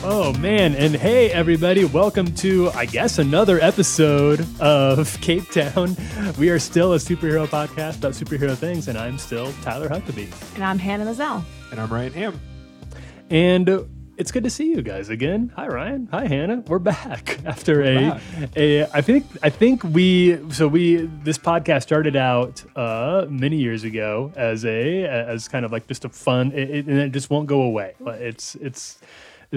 Oh man, and hey everybody, welcome to, I guess, another episode of Cape Town. We are still a superhero podcast about superhero things, and I'm still Tyler Huckabee. And I'm Hannah Mazzell. And I'm Ryan Hamm. And it's good to see you guys again. Hi Ryan. Hi Hannah. We're back after I think this podcast started out many years ago as kind of like just a fun, and it just won't go away. It's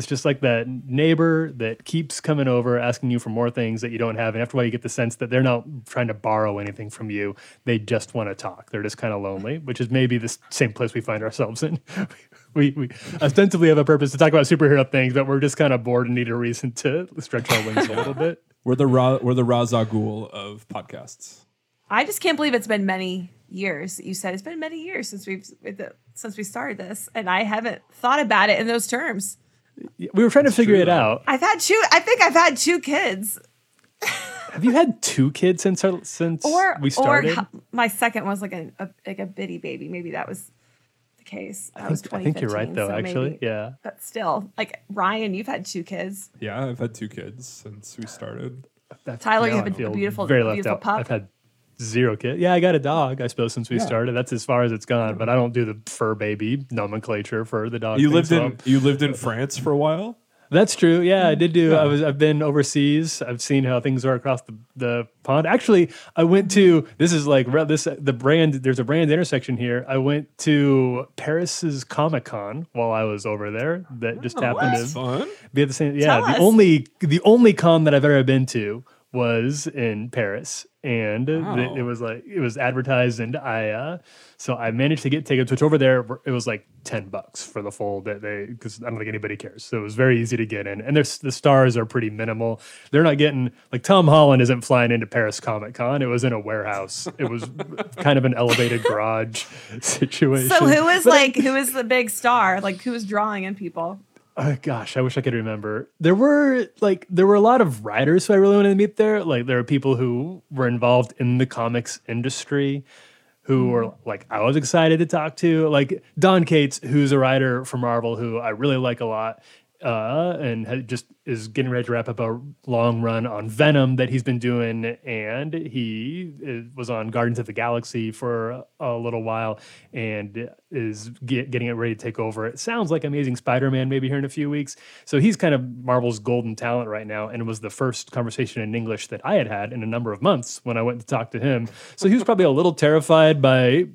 just like that neighbor that keeps coming over, asking you for more things that you don't have. And after a while, you get the sense that they're not trying to borrow anything from you. They just want to talk. They're just kind of lonely, which is maybe the same place we find ourselves in. We ostensibly have a purpose to talk about superhero things, but we're just kind of bored and need a reason to stretch our wings a little bit. We're the Ra's al Ghul of podcasts. I just can't believe it's been many years. You said it's been many years since we started this, and I haven't thought about it in those terms. We were trying to figure it out. I think I've had two kids. Have you had two kids since we started? Or my second was like a bitty baby. Maybe that was the case. I think you're right though. So actually, maybe, yeah. But still, like Ryan, you've had two kids. Yeah, I've had two kids since we started. Tyler, you have a beautiful pup. I've had zero kids. Yeah, I got a dog, I suppose, since we started. That's as far as it's gone, but I don't do the fur baby nomenclature for the dog. You lived in France for a while? That's true. Yeah, I did do. Yeah. I've been overseas. I've seen how things are across the pond. Actually, I went to, there's a brand intersection here. I went to Paris's Comic-Con while I was over there. That just happened to fun. Be at the same. Yeah, the only con that I've ever been to was in Paris, and it was advertised, and I managed to get tickets, which over there it was like $10 for the full that they, because I don't think anybody cares, so it was very easy to get in, and the stars are pretty minimal. They're not getting, like, Tom Holland isn't flying into Paris Comic Con. It was in a warehouse. It was kind of an elevated garage situation. So who is the big star? Like, who is drawing in people? Oh, gosh, I wish I could remember. There were a lot of writers who I really wanted to meet there. Like, there are people who were involved in the comics industry who were, like, I was excited to talk to. Like, Don Cates, who's a writer for Marvel who I really like a lot, and is getting ready to wrap up a long run on Venom that he's been doing, and he was on Guardians of the Galaxy for a little while and is getting it ready to take over. It sounds like Amazing Spider-Man maybe here in a few weeks. So he's kind of Marvel's golden talent right now, and it was the first conversation in English that I had in a number of months when I went to talk to him. So he was probably a little terrified by,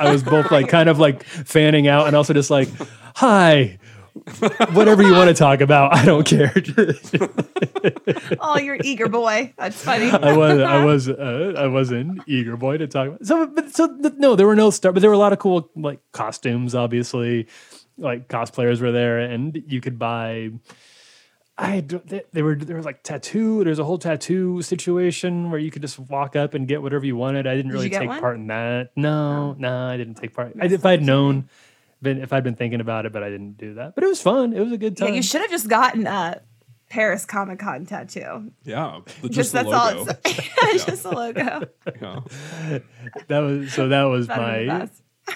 I was both like kind of like fanning out and also just like, hi, whatever you want to talk about, I don't care. Oh, you're an eager boy. That's funny. I was an eager boy to talk about. So there were no stars, but there were a lot of cool, like, costumes. Obviously, like, cosplayers were there, and you could buy. There was like tattoo. There's a whole tattoo situation where you could just walk up and get whatever you wanted. I didn't really take part in that. No, I didn't take part. If I had known. If I'd been thinking about it, but I didn't do that. But it was fun. It was a good time. Yeah, you should have just gotten a Paris Comic Con tattoo. Yeah, just that's logo. All. It's just a logo. Yeah. That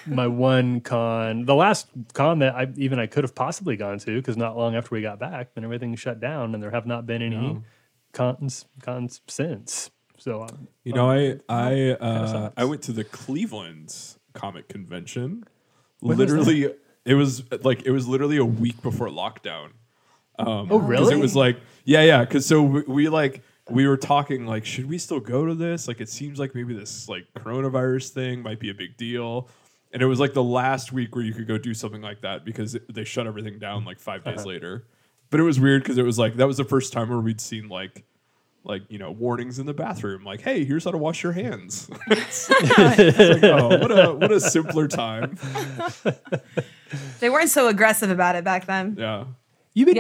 was my one con. The last con that I could have possibly gone to, because not long after we got back, then everything shut down, and there have not been any cons since. So I went to the Cleveland Comic Convention. When literally, it was literally a week before lockdown. Oh, really? Because it was like, yeah. Because so we were talking, like, should we still go to this? Like, it seems like maybe this, like, coronavirus thing might be a big deal. And it was like the last week where you could go do something like that, because they shut everything down like 5 days later. But it was weird, because it was like, that was the first time where we'd seen like warnings in the bathroom, like, hey, here's how to wash your hands. It's like, what a simpler time. They weren't so aggressive about it back then. Yeah.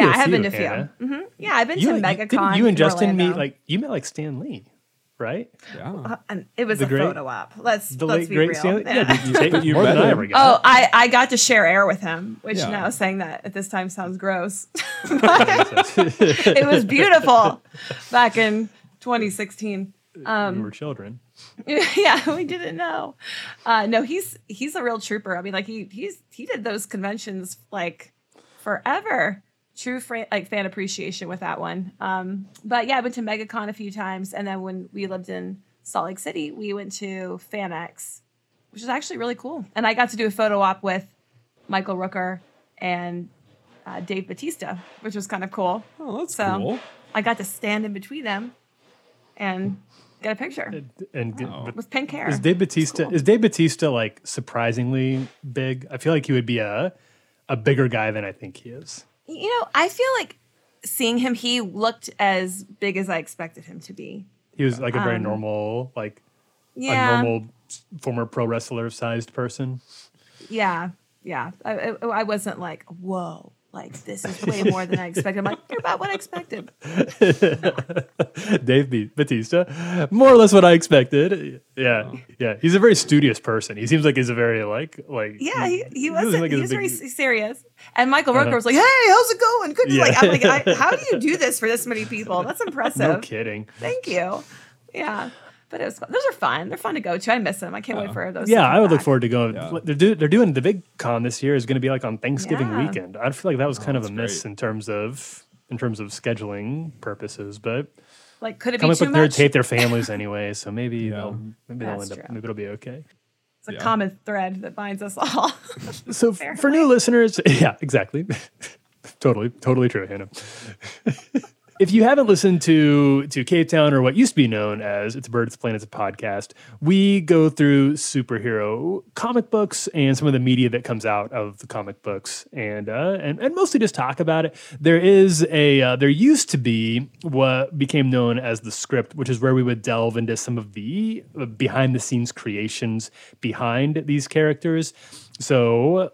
I've been to a few. Mm-hmm. Yeah, I've been to MegaCon. You and Justin met like Stan Lee. right? Yeah. And it was a photo op. Let's be real. Stanley? Yeah, you more than I ever got. Oh, I got to share air with him, which now saying that at this time sounds gross. It was beautiful back in 2016. We were children. Yeah, we didn't know. No, he's a real trooper. I mean, like he did those conventions like forever. True fan appreciation with that one. But yeah, I went to MegaCon a few times, and then when we lived in Salt Lake City, we went to FanX, which is actually really cool. And I got to do a photo op with Michael Rooker and Dave Bautista, which was kind of cool. Oh, that's cool. I got to stand in between them and get a picture. And with pink hair. Is Dave Bautista like surprisingly big? I feel like he would be a bigger guy than I think he is. You know, I feel like seeing him, he looked as big as I expected him to be. He was like a very normal, a normal former pro wrestler-sized person. Yeah, yeah. I wasn't like, whoa, like this is way more than I expected. I'm like, you're about what I expected. Dave Bautista, more or less what I expected. Yeah, yeah. He's a very studious person. He seems like he's a very like. Yeah, he wasn't. He was very serious. And Michael Rooker was like, "Hey, how's it going?" Good. Yeah. How do you do this for this many people? That's impressive. No kidding. Thank you. Yeah, but it was fun. Those are fun. They're fun to go to. I miss them. I can't wait for those. Yeah, I would look forward to going. Yeah. They're doing the big con this year is going to be like on Thanksgiving weekend. I feel like that was kind of a miss in terms of scheduling purposes, but like could it be too much? Hate their families anyway, so maybe maybe it'll be okay. It's a common thread that binds us all. So for new listeners, yeah, exactly. Totally true, Hannah. If you haven't listened to Cave Town or what used to be known as It's Birds, Planets, a podcast, we go through superhero comic books and some of the media that comes out of the comic books and mostly just talk about it. There used to be what became known as the script, which is where we would delve into some of the behind the scenes creations behind these characters. So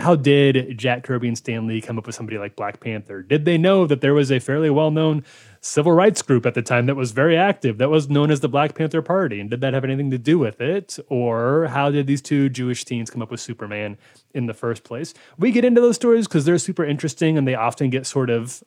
how did Jack Kirby and Stan Lee come up with somebody like Black Panther? Did they know that there was a fairly well-known civil rights group at the time that was very active, that was known as the Black Panther Party, and did that have anything to do with it? Or how did these two Jewish teens come up with Superman in the first place? We get into those stories because they're super interesting, and they often get sort of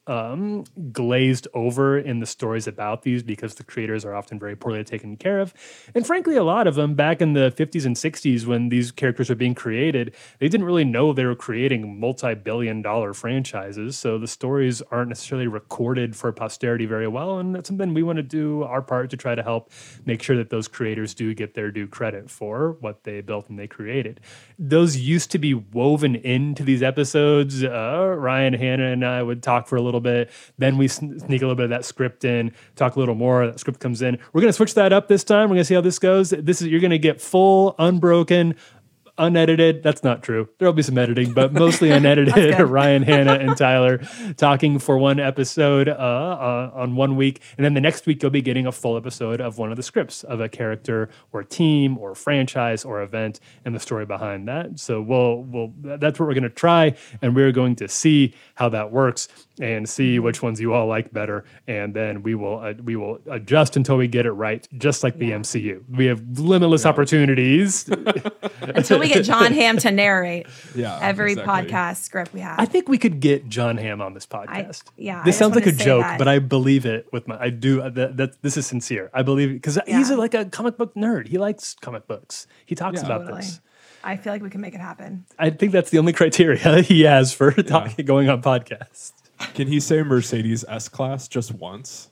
glazed over in the stories about these because the creators are often very poorly taken care of. And frankly, a lot of them back in the 50s and 60s when these characters were being created, they didn't really know they were creating multi-billion-dollar franchises, so the stories aren't necessarily recorded for posterity very well, and that's something we want to do our part to try to help make sure that those creators do get their due credit for what they built and they created. Those used to be woven into these episodes. Ryan, Hannah, and I would talk for a little bit. Then we sneak a little bit of that script in, talk a little more. That script comes in. We're going to switch that up this time. We're going to see how this goes. You're going to get full, unbroken, unedited. That's not true. There'll be some editing, but mostly unedited. Ryan, Hannah, and Tyler talking for one episode on one week. And then the next week, you'll be getting a full episode of one of the scripts of a character or team or franchise or event and the story behind that. So that's what we're going to try. And we're going to see how that works and see which ones you all like better. And then we will adjust until we get it right, just like the MCU. We have limitless opportunities. Until we get John Hamm to narrate every podcast script we have. I think we could get John Hamm on this podcast. This sounds like a joke, but I believe it with my... I do... this is sincere. I believe it because he's a comic book nerd. He likes comic books. He talks about this. I feel like we can make it happen. I think that's the only criteria he has for going on podcasts. Can he say Mercedes S-Class just once?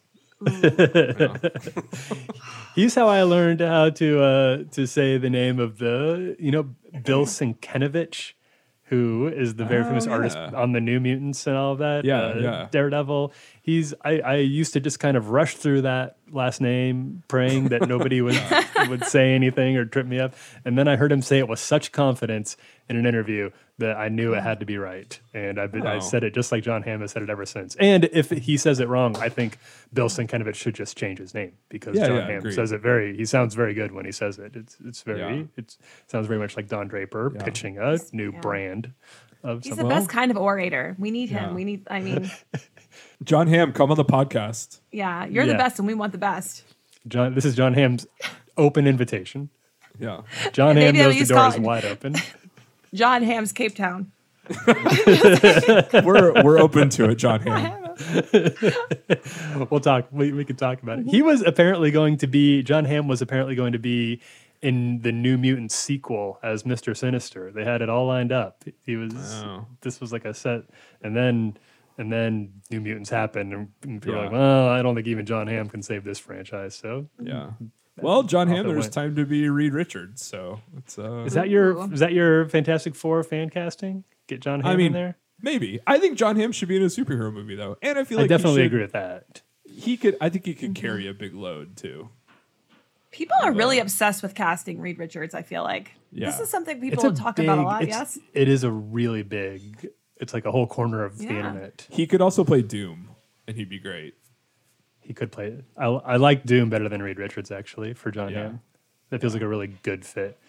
Here's how I learned how to say the name of the Bill Sienkiewicz, who is the very famous artist on the New Mutants and all of that. Daredevil. I used to just kind of rush through that last name, praying that nobody would say anything or trip me up. And then I heard him say it with such confidence in an interview that I knew it had to be right. And I said it just like John Hamm has said it ever since. And if he says it wrong, I think Bill Sienkiewicz should just change his name because John Hamm says it he sounds very good when he says it. It sounds very much like Don Draper pitching a new brand of something. He's the best kind of orator. We need him. I mean... John Hamm, come on the podcast. Yeah, you're the best and we want the best. John, this is John Hamm's open invitation. Yeah. John Hamm knows the door is wide open. John Hamm's Cape Town. We're open to it, John Hamm. We'll talk. We can talk about it. He was apparently going to be, John Hamm was apparently going to be in the New Mutants sequel as Mr. Sinister. They had it all lined up. He was, this was like a set, and then New Mutants happened, and people were like, well, I don't think even John Hamm can save this franchise. So yeah. Well, John Hamm, there's time to be Reed Richards. So it's is that your Fantastic Four fan casting? Get John Hamm in there? Maybe. I think John Hamm should be in a superhero movie though. And I feel like I definitely agree with that. I think he could carry a big load too. People are really obsessed with casting Reed Richards, I feel like. Yeah. This is something people talk about a lot, yes? It is a really big, it's like a whole corner of the internet. He could also play Doom, and he'd be great. He could play it. I like Doom better than Reed Richards, actually, for John Hamm. That feels like a really good fit.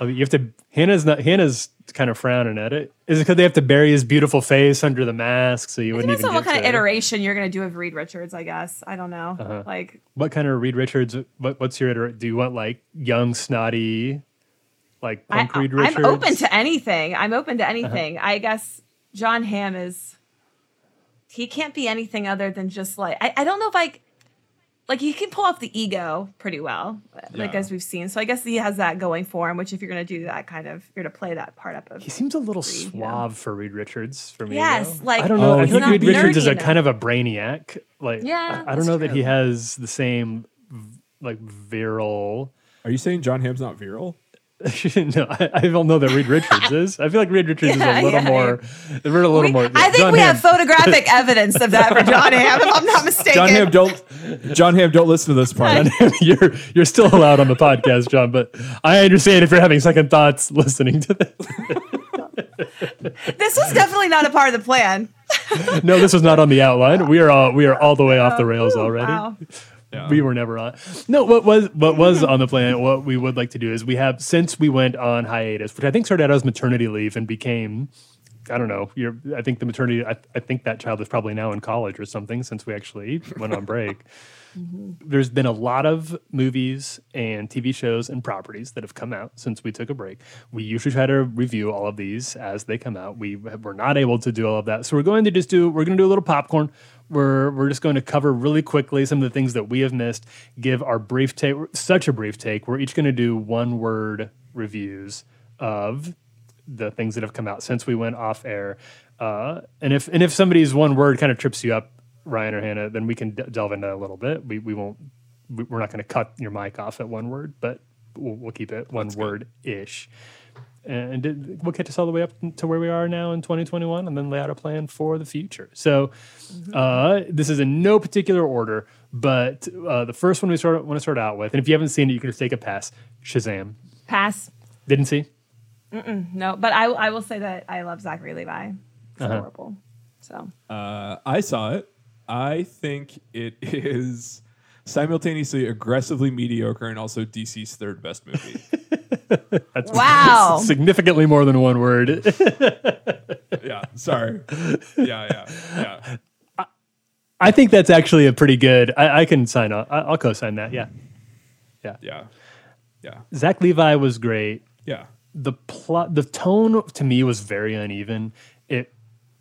I mean, you have to, Hannah's kind of frowning at it. Is it because they have to bury his beautiful face under the mask so you wouldn't even get what kind of iteration you're going to do with Reed Richards, I guess. I don't know. Uh-huh. Like, what kind of Reed Richards, what's your iteration? Do you want like young, snotty, like punk Reed Richards? I'm open to anything. I guess John Hamm is, he can't be anything other than just like, I don't know if Like, he can pull off the ego pretty well, like, as we've seen. So I guess he has that going for him, which if you're going to do that kind of, you're going to play that part up. He seems a little suave for Reed Richards for me. Yes. Though. Like, I don't know. I think Reed Richards is a kind of a brainiac. Like, I don't know that he has the same, like, virile. Are you saying John Hamm's not virile? No, I don't know that Reed Richards is. I feel like Reed Richards is a little more. We're a little more. I think John Hamm have photographic evidence of that for John Hamm, if I'm not mistaken. John Hamm, don't listen to this part. You're still allowed on the podcast, John. But I understand if you're having second thoughts listening to this. This was definitely not a part of the plan. No, this was not on the outline. We are all the way off the rails already. Wow. Yeah. We were never on. No, what was on the plan, what we would like to do is we have, since we went on hiatus, which I think started out as maternity leave and became, I don't know, I think that child is probably now in college or something since we actually went on break. There's been a lot of movies and TV shows and properties that have come out since we took a break. We usually try to review all of these as they come out. We're not able to do all of that. So we're going to do a little popcorn. We're just going to cover really quickly some of the things that we have missed, give our brief take, such a brief take. We're each going to do one-word reviews of the things that have come out since we went off air. And if somebody's one word kind of trips you up, Ryan or Hannah, then we can delve into that a little bit. We're not going to cut your mic off at one word, but we'll keep it one word-ish. And we'll catch us all the way up to where we are now in 2021 and then lay out a plan for the future. So this is in no particular order, but the first one we want to start out with, and if you haven't seen it, you can just take a pass. Shazam. Pass. Didn't see? No, but I will say that I love Zachary Levi. It's adorable. So. I saw it. I think it is simultaneously aggressively mediocre and also DC's third best movie. That's wow. Significantly more than one word. Yeah, sorry. Yeah. I think that's actually a pretty good. I can sign on. I'll co-sign that. Yeah. Zach Levi was great. Yeah. The plot, the tone to me was very uneven.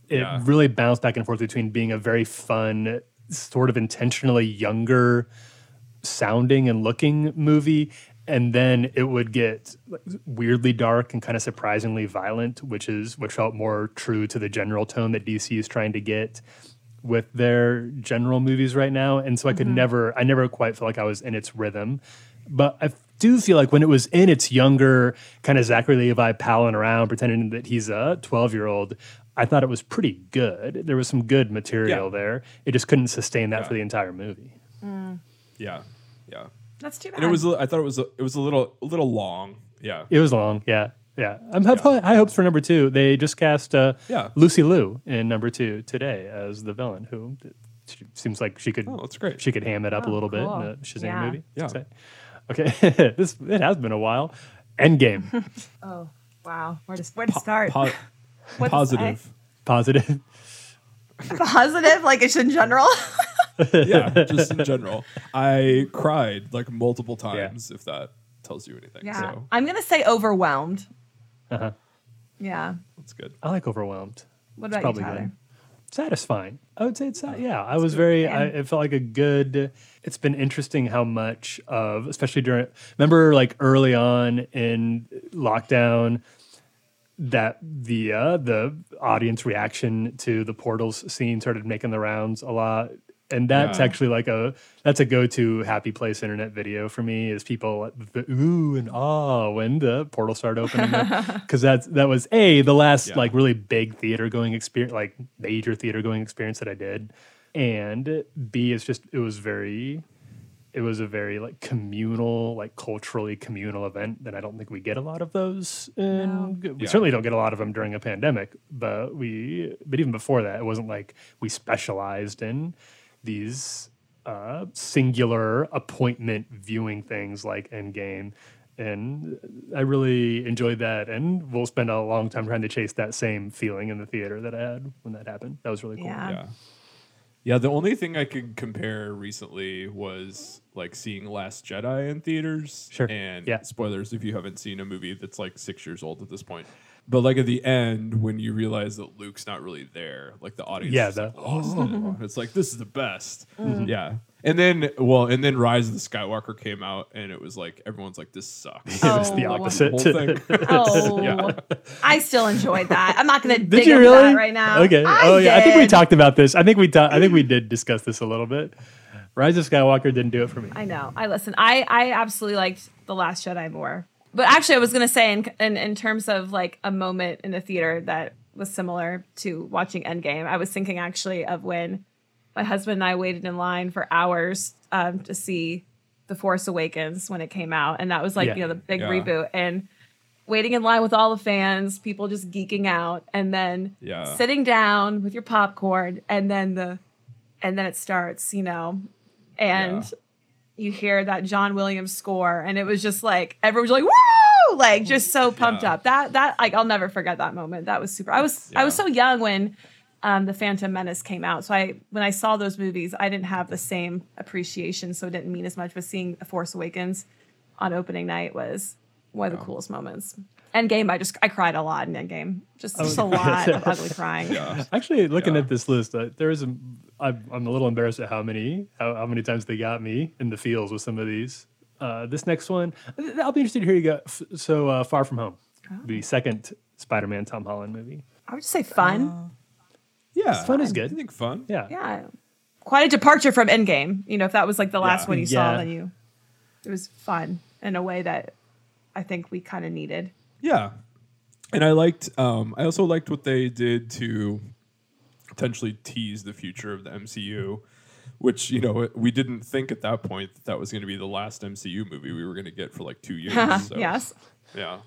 It really bounced back and forth between being a very fun, sort of intentionally younger sounding and looking movie. And then it would get weirdly dark and kind of surprisingly violent, which felt more true to the general tone that DC is trying to get with their general movies right now. And so I could never quite feel like I was in its rhythm. But I do feel like when it was in its younger kind of Zachary Levi palling around, pretending that he's a 12-year-old, I thought it was pretty good. There was some good material there. It just couldn't sustain that for the entire movie. Mm. Yeah. That's too bad. And I thought it was a little long. Yeah. It was long. Yeah. I'm high hopes for number two. They just cast Lucy Liu in number two today as the villain, who seems like she could ham it up a little bit in a Shazam movie. Yeah. Okay. It has been a while. Endgame. Oh, wow. Where to start? Positive. Positive? Like, it's in general? Yeah, just in general. I cried, like, multiple times, if that tells you anything. Yeah. So. I'm going to say overwhelmed. Uh-huh. Yeah. That's good. I like overwhelmed. What about you, Tyler? Good. Satisfying. I would say it's I was very, it felt like a good, it's been interesting how much of, especially during, remember like early on in lockdown, that the audience reaction to the Portals scene started making the rounds a lot. And that's actually like that's a go-to happy place internet video for me, is people the ooh and ah when the Portal started opening up. Because that was the last like really big theater going experience, like major theater going experience that I did. And B, it's just, it was a very like communal, like culturally communal event that I don't think we get a lot of those. And we certainly don't get a lot of them during a pandemic, but even before that, it wasn't like we specialized in these singular appointment viewing things like Endgame. And I really enjoyed that. And we'll spend a long time trying to chase that same feeling in the theater that I had when that happened. That was really cool. Yeah. Yeah, the only thing I could compare recently was like seeing Last Jedi in theaters. Sure. And spoilers if you haven't seen a movie that's like 6 years old at this point. But like at the end, when you realize that Luke's not really there, like the audience is like, oh. It's like, this is the best. Mm-hmm. Yeah. And then Rise of the Skywalker came out, and it was like, everyone's like, this sucks. It was the opposite. I still enjoyed that. I'm not going to dig into that right now. Okay. I think we talked about this. I think we did discuss this a little bit. Rise of Skywalker didn't do it for me. I know. I absolutely liked The Last Jedi more. But actually, I was going to say, in terms of like a moment in the theater that was similar to watching Endgame, I was thinking actually of when my husband and I waited in line for hours to see The Force Awakens when it came out. And that was like, the big reboot. And waiting in line with all the fans, people just geeking out. And then sitting down with your popcorn. And then it starts, and... Yeah. You hear that John Williams score, and it was just like everyone was like, "Woo!" Like just so pumped up. That like I'll never forget that moment. That was super. I was so young when the Phantom Menace came out. So when I saw those movies, I didn't have the same appreciation, so it didn't mean as much. But seeing The Force Awakens on opening night was one of the coolest moments. Endgame, I cried a lot in Endgame. Just a lot of ugly crying. Yeah. Actually, looking at this list, there is a. I'm a little embarrassed at how many times they got me in the feels with some of these. This next one, I'll be interested to hear you go. So Far From Home, the second Spider-Man Tom Holland movie. I would just say fun. Fun is good. I think fun. Yeah. Quite a departure from Endgame. If that was like the last one you saw, then it was fun in a way that I think we kind of needed. Yeah. And I liked, I also liked what they did to potentially tease the future of the MCU, which, we didn't think at that point that was going to be the last MCU movie we were going to get for like 2 years. So. Yes. Yeah.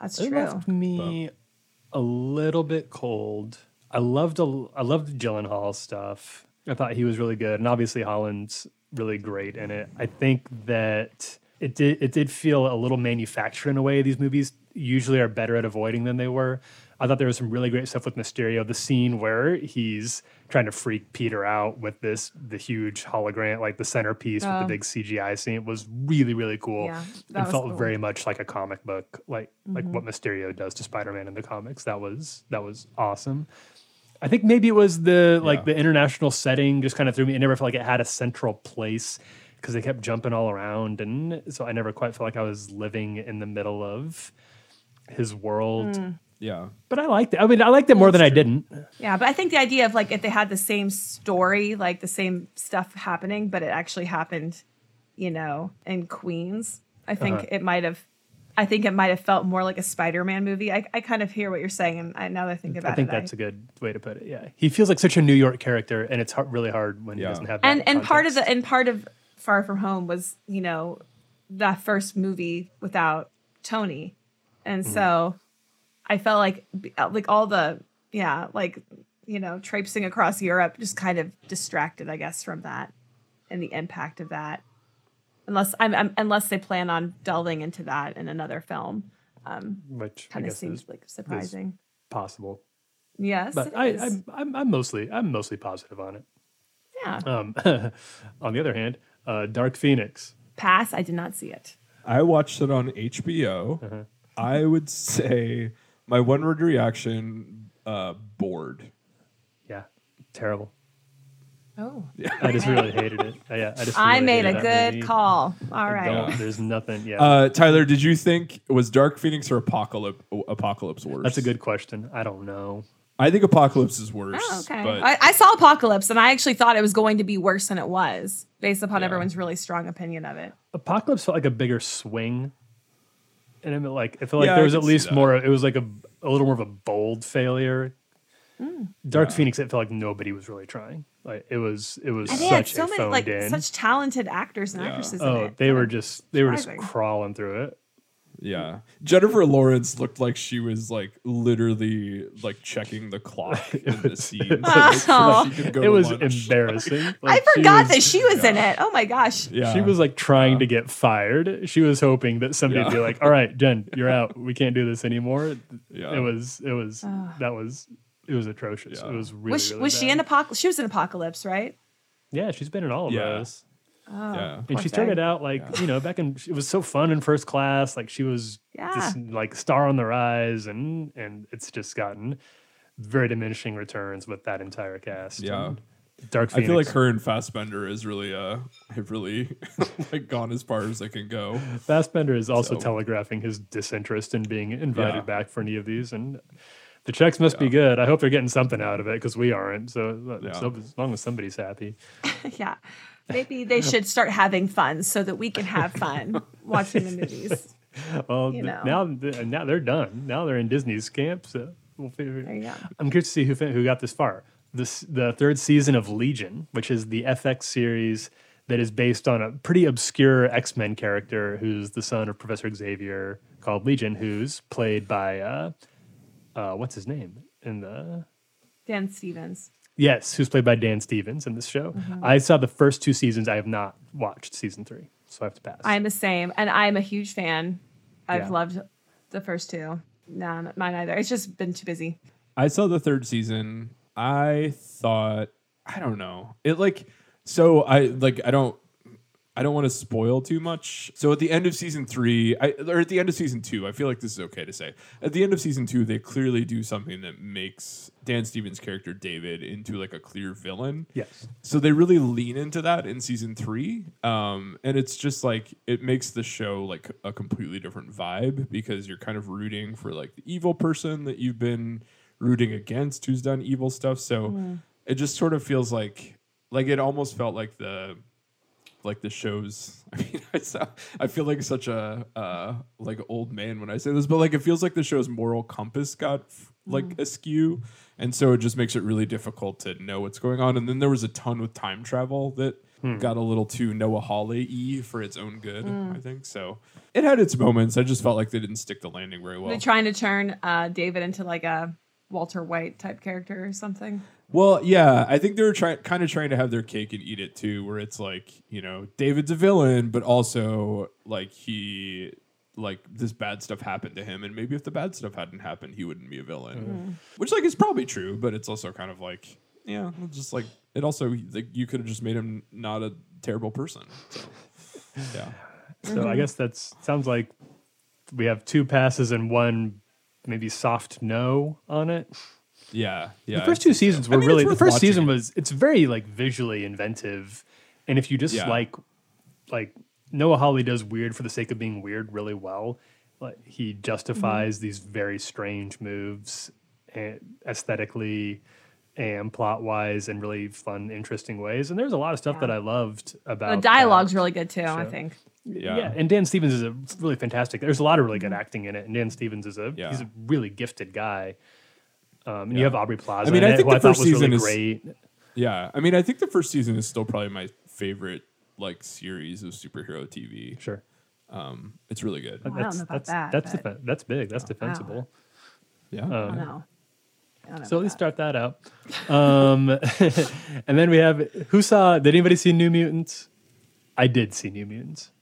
That's true. It left me a little bit cold. I loved the Gyllenhaal stuff. I thought he was really good. And obviously Holland's really great in it. I think that it did feel a little manufactured in a way. These movies usually are better at avoiding than they were. I thought there was some really great stuff with Mysterio. The scene where he's trying to freak Peter out with the huge hologram, like the centerpiece with the big CGI scene, was really, really cool. Yeah, and felt cool. Very much like a comic book, like what Mysterio does to Spider-Man in the comics. That was awesome. I think maybe it was the international setting just kind of threw me. It never felt like it had a central place because they kept jumping all around. And so I never quite felt like I was living in the middle of his world. Mm. Yeah. But I liked it. I mean, I liked it more than I didn't. Yeah, but I think the idea of like if they had the same story, like the same stuff happening, but it actually happened, in Queens, I think it might have felt more like a Spider-Man movie. I kind of hear what you're saying, and now that I think about it. I think that's a good way to put it. Yeah. He feels like such a New York character, and it's really hard when he doesn't have that. And part of Far From Home was, that first movie without Tony. And so I felt like all the, traipsing across Europe just kind of distracted, I guess, from that and the impact of that. Unless they plan on delving into that in another film, which kind of seems like surprising. Possible. Yes, but I'm mostly positive on it. Yeah. On the other hand, Dark Phoenix. Pass. I did not see it. I watched it on HBO. Uh-huh. I would say my one-word reaction: bored. Yeah. Terrible. Oh. Yeah. I just really hated it. Yeah. I made a good call. All right. There's nothing. Yeah. Tyler, did you think it was Dark Phoenix or Apocalypse worse? That's a good question. I don't know. I think Apocalypse is worse. Oh, okay. But I saw Apocalypse, and I actually thought it was going to be worse than it was, based upon everyone's really strong opinion of it. Apocalypse felt like a bigger swing, and I feel like there was at least more. It was like a little more of a bold failure. Mm. Dark Phoenix, it felt like nobody was really trying. Like it was such so a many, phoned like in. Such talented actors and actresses. Oh, in it. they were just crawling through it. Yeah, Jennifer Lawrence looked like she was literally checking the clock in the scene. It was embarrassing. I forgot that she was in it. Oh my gosh! Yeah. She was trying to get fired. She was hoping that somebody would be like, "All right, Jen, you're out. We can't do this anymore." Yeah. It was atrocious. Yeah. It was really. Was she in Apocalypse? She was in Apocalypse, right? Yeah, she's been in all of those. Oh, yeah. And she started out back in, it was so fun in first class. Like she was this star on the rise and it's just gotten very diminishing returns with that entire cast. Yeah. Dark Phoenix. I feel like her and Fassbender is really, gone as far as they can go. Fassbender is also telegraphing his disinterest in being invited back for any of these. And the checks must be good. I hope they're getting something out of it because we aren't. So as long as somebody's happy. Yeah. Maybe they should start having fun so that we can have fun watching the movies. Well, now they're done. Now they're in Disney's camp. So we'll figure it out. I'm curious to see who got this far. The third season of Legion, which is the FX series that is based on a pretty obscure X-Men character who's the son of Professor Xavier called Legion, who's played by, what's his name? Dan Stevens. Yes, who's played by Dan Stevens in this show. Mm-hmm. I saw the first two seasons. I have not watched season 3, so I have to pass. I'm the same, and I'm a huge fan. I've loved the first two. No, not mine either. It's just been too busy. I saw the third season. I thought, I don't know. I don't want to spoil too much. So at the end of season 3, or at the end of season 2, I feel like this is okay to say. At the end of season 2, they clearly do something that makes Dan Stevens' character, David, into a clear villain. Yes. So they really lean into that in season 3. And it's just it makes the show a completely different vibe because you're kind of rooting for the evil person that you've been rooting against who's done evil stuff. So it just sort of feels like it almost felt like the shows. I mean, I feel like such a old man when I say this, but it feels like the show's moral compass got askew, and so it just makes it really difficult to know what's going on. And then there was a ton with time travel that got a little too Noah Hawley-y for its own good. I think so. It had its moments. I just felt like they didn't stick the landing very well. They're trying to turn David into a Walter White type character or something. Well, yeah, I think they were trying to have their cake and eat it too, where it's David's a villain, but also he this bad stuff happened to him, and maybe if the bad stuff hadn't happened, he wouldn't be a villain, which is probably true, but it's also kind of it also you could have just made him not a terrible person. So, yeah. So I guess that sounds like we have 2 passes and one maybe soft no on it. Yeah. The first two seasons were really. The first season was. It's very visually inventive, and if you just like Noah Hawley does weird for the sake of being weird really well. Like he justifies these very strange moves, aesthetically, and plot wise, in really fun, interesting ways. And there's a lot of stuff that I loved about. The dialogue's really good too. Show. I think. Yeah, and Dan Stevens is a really fantastic. There's a lot of really good acting in it, and Dan Stevens is he's a really gifted guy. And you have Aubrey Plaza. I mean, I think the first season was really great. Yeah, I mean, I think the first season is still probably my favorite series of superhero TV. Sure, it's really good. Well, I don't know about that. That's big. That's defensible. Wow. Yeah. I don't know. So at least start that out. And then we have. Did anybody see New Mutants? I did see New Mutants.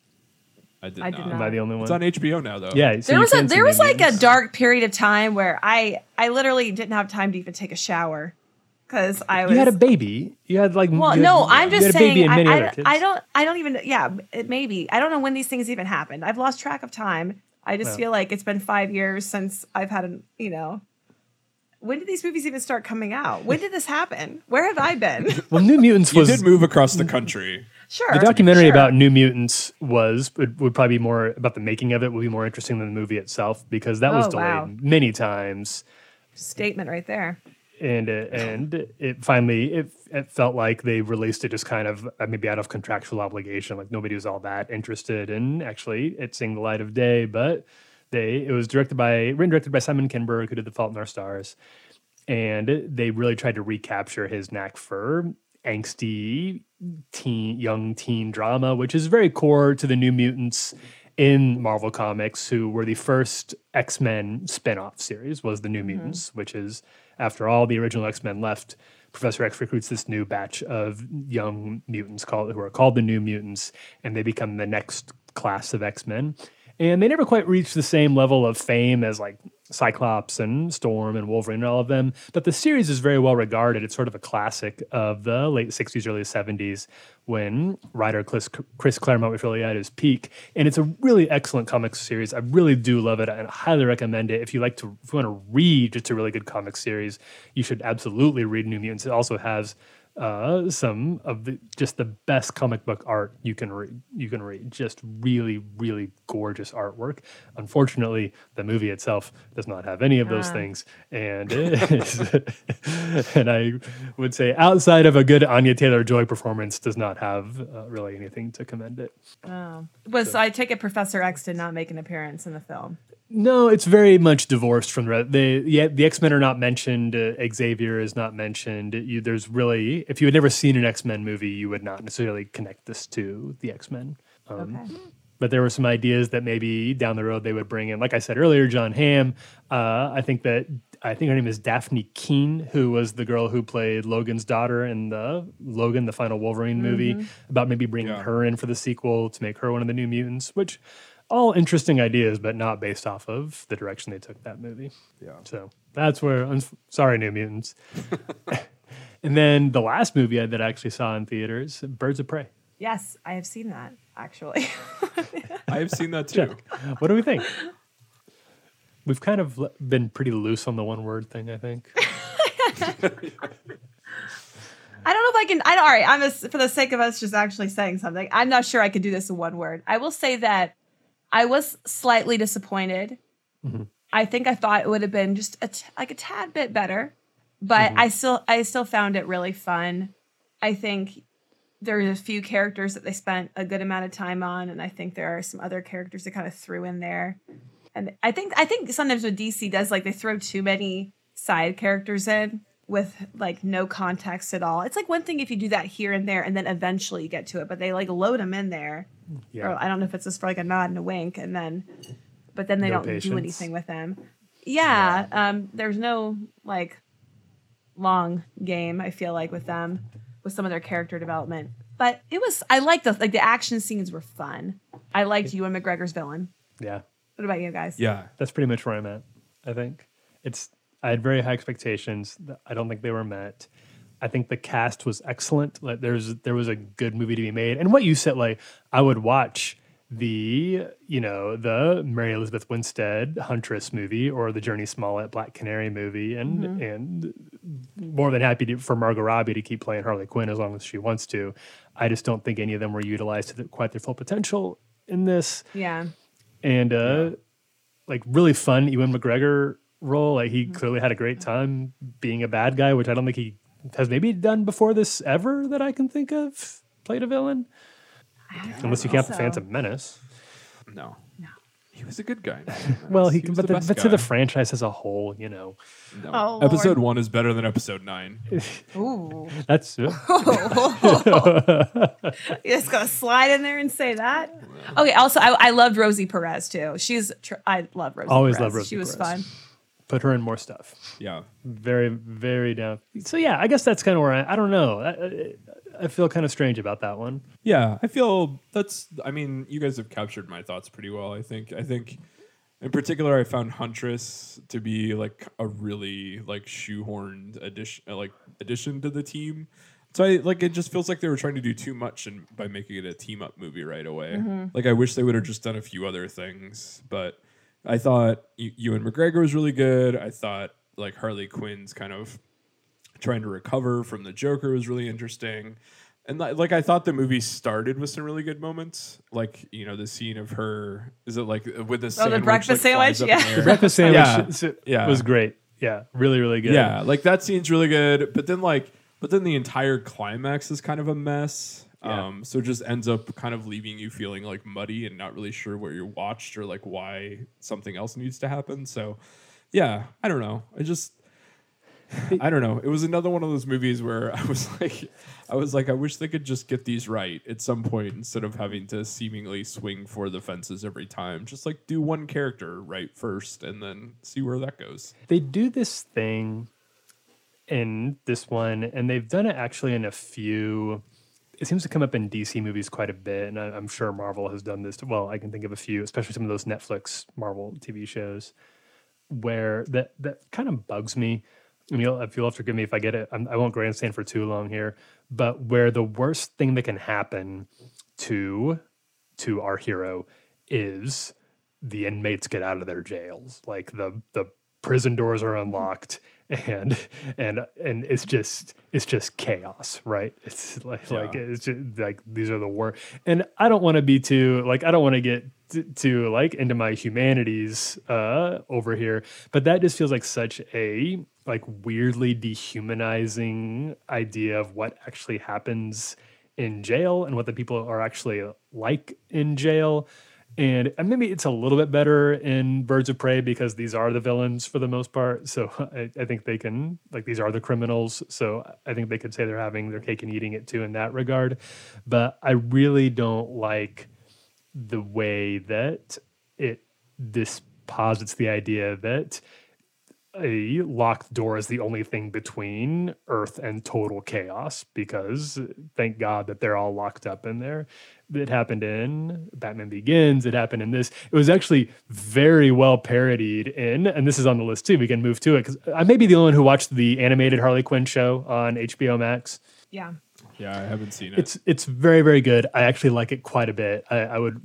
I did not. Am I the only one? It's on HBO now, though. Yeah. So there was like a dark period of time where I literally didn't have time to even take a shower because I was. You had a baby. You had like. Well, no, I'm just saying. I don't even. Yeah, maybe. I don't know when these things even happened. I've lost track of time. I just feel like it's been 5 years since I've had an, you know. When did these movies even start coming out? When did this happen? Where have I been? Well, New Mutants did move across the country. Sure. The documentary about New Mutants would probably be more about the making of it, would be more interesting than the movie itself because that was delayed many times. Statement right there. And it finally, it felt like they released it just kind of maybe out of contractual obligation. Like nobody was all that interested in actually it seeing the light of day, but... It was written and directed by Simon Kinberg, who did The Fault in Our Stars, and they really tried to recapture his knack for angsty young teen drama, which is very core to the New Mutants in Marvel Comics, who were the first X-Men spinoff series. Was the New Mutants, which is after all the original X-Men left. Professor X recruits this new batch of young mutants who are called the New Mutants, and they become the next class of X-Men. And they never quite reached the same level of fame as like Cyclops and Storm and Wolverine and all of them. But the series is very well regarded. It's sort of a classic of the late 60s, early 70s when writer Chris Claremont was really at his peak. And it's a really excellent comic series. I really do love it and highly recommend it. If you want to read just a really good comic series, you should absolutely read New Mutants. It also has... some of the best comic book art you can read. Just really, really gorgeous artwork. Unfortunately, the movie itself does not have any of those things, and and I would say outside of a good Anya Taylor-Joy performance, does not have really anything to commend it. I take it Professor X did not make an appearance in the film. No, it's very much divorced from the rest. The X-Men are not mentioned. Xavier is not mentioned. If you had never seen an X-Men movie, you would not necessarily connect this to the X-Men. But there were some ideas that maybe down the road they would bring in. Like I said earlier, John Hamm. I think her name is Daphne Keane, who was the girl who played Logan's daughter in the Logan, the final Wolverine movie. About maybe bringing her in for the sequel to make her one of the New Mutants, which. All interesting ideas, but not based off of the direction they took that movie. Yeah. So that's where I'm sorry, New Mutants. And then the last movie that I actually saw in theaters, Birds of Prey. Yes, I have seen that, actually. I have seen that, too. Check. What do we think? We've kind of been pretty loose on the one-word thing, I think. I don't know if I can... all right, for the sake of us just actually saying something, I'm not sure I could do this in one word. I will say that I was slightly disappointed. Mm-hmm. I think I thought it would have been just a tad bit better, but I still found it really fun. I think there's a few characters that they spent a good amount of time on, and I think there are some other characters they kind of threw in there. And I think sometimes what DC does, like they throw too many side characters in with like no context at all. It's like one thing if you do that here and there, and then eventually you get to it, but they like load them in there. Yeah. Or I don't know if it's just for like a nod and a wink, and then, but then they don't do anything with them. Yeah, yeah. There's no like long game. I feel like with them, with some of their character development. But I liked the action scenes were fun. I liked Ewan McGregor's villain. Yeah. What about you guys? Yeah, that's pretty much where I'm at. I think I had very high expectations. I don't think they were met. I think the cast was excellent. Like there was a good movie to be made. And what you said, like I would watch the Mary Elizabeth Winstead Huntress movie or the Journey Smollett Black Canary movie, and and more than happy for Margot Robbie to keep playing Harley Quinn as long as she wants to. I just don't think any of them were utilized to quite their full potential in this. Yeah, and like really fun Ewan McGregor role. Like he clearly had a great time being a bad guy, which I don't think he has maybe done before this ever that I can think of, played a villain. Unless you count the Phantom Menace. No. He was a good guy. Well, but to the franchise as a whole, you know. No. Oh, episode 1 is better than episode 9. Ooh. That's it. You just got to slide in there and say that? Okay, also, I loved Rosie Perez, too. I love Rosie Perez. Always love Rosie Perez. She was fun. Put her in more stuff. Yeah. Very, very down. So, yeah, I guess that's kind of where I don't know. I feel kind of strange about that one. Yeah, I feel that's, I mean, you guys have captured my thoughts pretty well, I think. I think in particular, I found Huntress to be like a really like shoehorned addition to the team. So I, like, it just feels like they were trying to do too much and by making it a team up movie right away. Mm-hmm. Like I wish they would have just done a few other things, but I thought Ewan McGregor was really good. I thought like Harley Quinn's kind of trying to recover from the Joker was really interesting. And like I thought the movie started with some really good moments, like, you know, the scene of her, is it like with the sandwich, the breakfast sandwich? Yeah. The breakfast sandwich was great. Yeah, really, really good. Yeah, like that scene's really good. But then like, but then the entire climax is kind of a mess. Yeah. So it just ends up kind of leaving you feeling like muddy and not really sure what you watched or like why something else needs to happen. So yeah, I don't know. I don't know. It was another one of those movies where I wish they could just get these right at some point instead of having to seemingly swing for the fences every time. Just like do one character right first and then see where that goes. They do this thing in this one, and they've done it actually in a few. It seems to come up in DC movies quite a bit, and I'm sure Marvel has done this too. Well, I can think of a few, especially some of those Netflix Marvel TV shows, where that kind of bugs me. And you'll have to forgive me if I get it. I won't grandstand for too long here, but where the worst thing that can happen to our hero is the inmates get out of their jails. Like the prison doors are unlocked and it's just chaos, right? It's like, yeah. Like it's just, like these are the worst. And I don't want to be too like I don't want to get to like into my humanities over here, but that just feels like such a like weirdly dehumanizing idea of what actually happens in jail and what the people are actually like in jail. And maybe it's a little bit better in Birds of Prey because these are the villains for the most part. So I think they can, like, these are the criminals. So I think they could say they're having their cake and eating it too in that regard. But I really don't like the way that this posits the idea that a locked door is the only thing between Earth and total chaos, because thank God that they're all locked up in there. It happened in Batman Begins. It happened in this. It was actually very well parodied in, and this is on the list too. We can move to it because I may be the only one who watched the animated Harley Quinn show on HBO Max. Yeah. Yeah, I haven't seen it. It's very, very good. I actually like it quite a bit. I would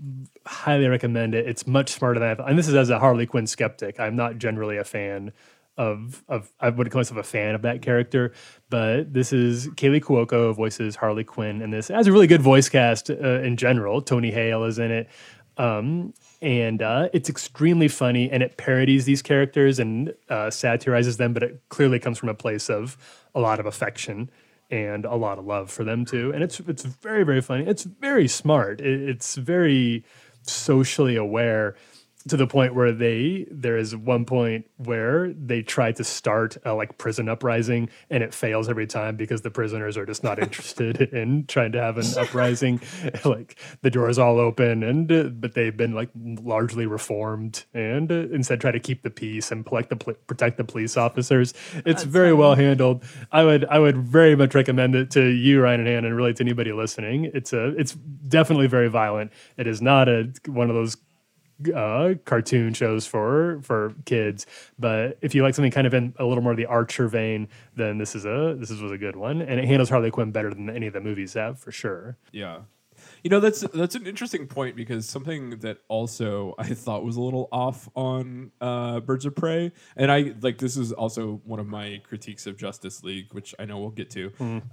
highly recommend it. It's much smarter than I thought. And this is as a Harley Quinn skeptic. I'm not generally a fan of I wouldn't call myself a fan of that character, but this is Kaylee Cuoco voices Harley Quinn in this. It has a really good voice cast in general. Tony Hale is in it. And it's extremely funny, and it parodies these characters and satirizes them, but it clearly comes from a place of a lot of affection and a lot of love for them too. And it's very, very funny. It's very smart. It's very socially aware, to the point where there is one point where they try to start a like prison uprising, and it fails every time because the prisoners are just not interested in trying to have an uprising. Like the door is all open, and but they've been like largely reformed, and instead try to keep the peace and protect the police officers. It's very well handled. I would very much recommend it to you, Ryan and Hannah, and really to anybody listening. It's definitely very violent. It is not one of those cartoon shows for kids, but if you like something kind of in a little more of the Archer vein, then this was a good one, and it handles Harley Quinn better than any of the movies have, for sure. Yeah, you know, that's an interesting point, because something that also I thought was a little off on Birds of Prey, and I like this is also one of my critiques of Justice League, which I know we'll get to,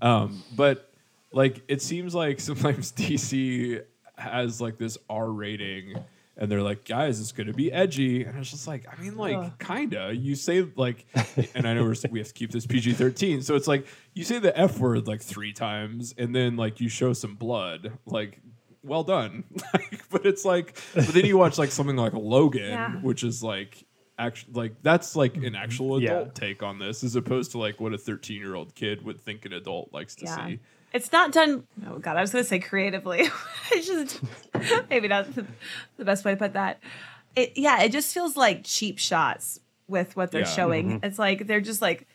but like it seems like sometimes DC has like this R rating. And they're like, guys, it's going to be edgy. And I was just like, I mean, like, kind of. You say, like, and I know we have to keep this PG-13. So it's like, you say the F word, like, 3 times. And then, like, you show some blood. Like, well done. But it's like, but then you watch, like, something like Logan, which is, like, actually, like, that's, like, an actual adult take on this, as opposed to, like, what a 13-year-old kid would think an adult likes to see. It's not done. Oh God, I was going to say creatively. It's just maybe not the best way to put that. It just feels like cheap shots with what they're showing. Mm-hmm. It's like they're just like,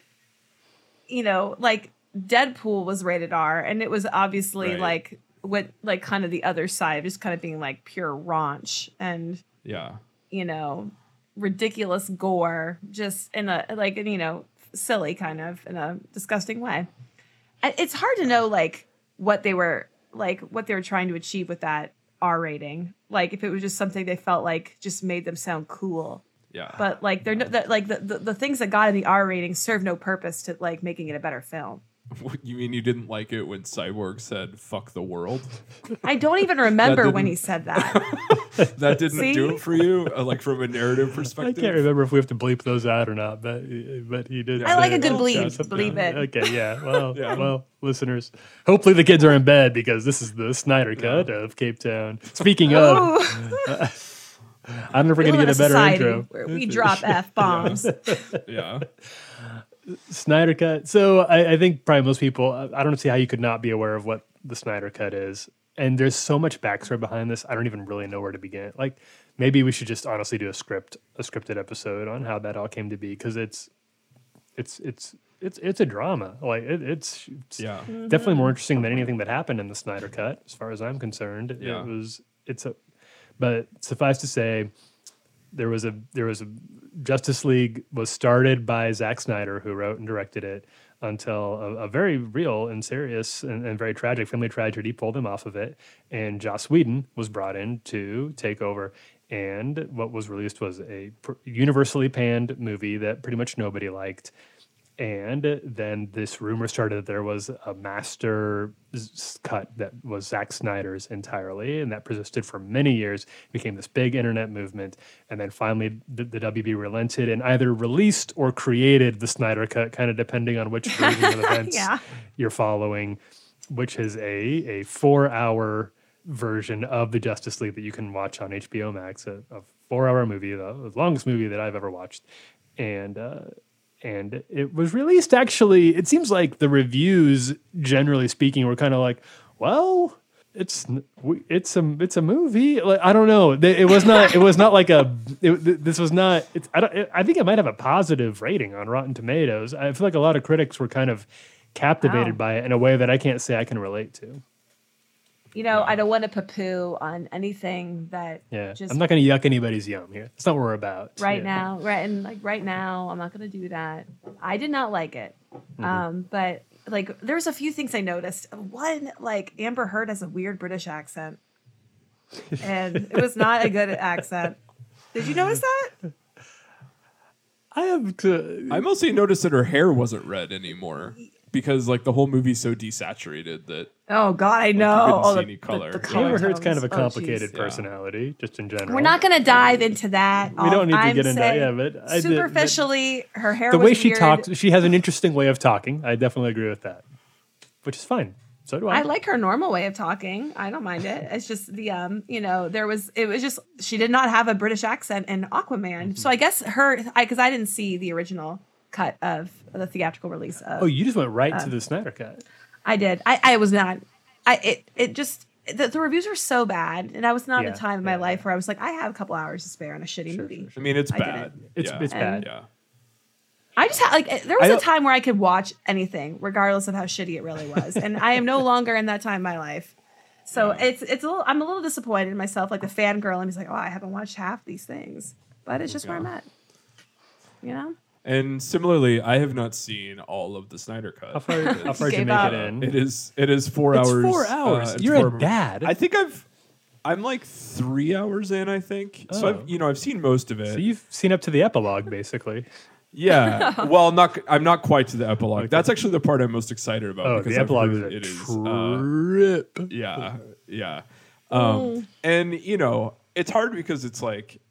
you know, like Deadpool was rated R, and it was obviously like what, like kind of the other side, just kind of being like pure raunch and you know, ridiculous gore, just in a like, you know, silly kind of, in a disgusting way. It's hard to know like what they were trying to achieve with that R rating. Like if it was just something they felt like just made them sound cool. Yeah. But like they're the things that got in the R rating serve no purpose to like making it a better film. You mean you didn't like it when Cyborg said "fuck the world"? I don't even remember when he said that. That didn't do it for you, like from a narrative perspective. I can't remember if we have to bleep those out or not, but he did. I like a good bleep. Bleep it. Okay, yeah. Well, well, listeners, hopefully the kids are in bed because this is the Snyder cut of Cape Town. Speaking of. I don't know if we're going to get a better intro. Where we drop F-bombs. Yeah. Snyder Cut. So I think probably most people, I don't see how you could not be aware of what the Snyder Cut is. And there's so much backstory behind this. I don't even really know where to begin. Like maybe we should just honestly do a scripted episode on how that all came to be, because it's a drama. Like it's definitely more interesting than anything that happened in the Snyder Cut, as far as I'm concerned. Yeah. But suffice to say, there was a Justice League was started by Zack Snyder, who wrote and directed it, until a very real and serious and very tragic family tragedy pulled him off of it, and Joss Whedon was brought in to take over. And what was released was a universally panned movie that pretty much nobody liked. And then this rumor started that there was a master cut that was Zack Snyder's entirely, and that persisted for many years. It became this big internet movement, and then finally the WB relented and either released or created the Snyder Cut, kind of depending on which version of events you're following, which is a 4-hour version of the Justice League that you can watch on HBO Max, a 4-hour movie, the longest movie that I've ever watched. And it was released, actually, it seems like the reviews, generally speaking, were kind of like, well, it's a movie. Like, I don't know. I think it might have a positive rating on Rotten Tomatoes. I feel like a lot of critics were kind of captivated by it in a way that I can't say I can relate to. You know, I don't want to poo-poo on anything that. Yeah, I'm not going to yuck anybody's yum here. That's not what we're about. Right now, I'm not going to do that. I did not like it, but like there's a few things I noticed. One, like Amber Heard has a weird British accent, and it was not a good accent. Did you notice that? I mostly noticed that her hair wasn't red anymore. Because like the whole movie's so desaturated that I know you couldn't see any color. The color Heard's kind of a complicated personality, just in general. We're not going to dive into that. We don't need to get into that. Yeah, but superficially, her hair. The way she talks, she has an interesting way of talking. I definitely agree with that, which is fine. So do I. I like her normal way of talking. I don't mind it. It's just the she did not have a British accent in Aquaman. Mm-hmm. So I guess because I didn't see the original cut of the theatrical release of. Oh, you just went right to the Snyder Cut. I did. I was not. The reviews were so bad, and I was not in a time in my life where I was like, I have a couple hours to spare on a shitty movie. Sure. I mean, it's bad. It's bad. Yeah. I just there was a time where I could watch anything, regardless of how shitty it really was, and I am no longer in that time in my life. So it's a little. I'm a little disappointed in myself, like the fangirl, and he's like, oh, I haven't watched half these things, but it's just where I'm at. You know. And similarly, I have not seen all of the Snyder Cut. How far did you make it in? It is 4 hours. 4 hours. You're a dad. I think I'm like 3 hours in, I think. Oh. So I've seen most of it. So you've seen up to the epilogue, basically. Yeah. Well, I'm not quite to the epilogue. That's actually the part I'm most excited about. Oh, because the epilogue is a trip. Yeah. And it's hard because it's like.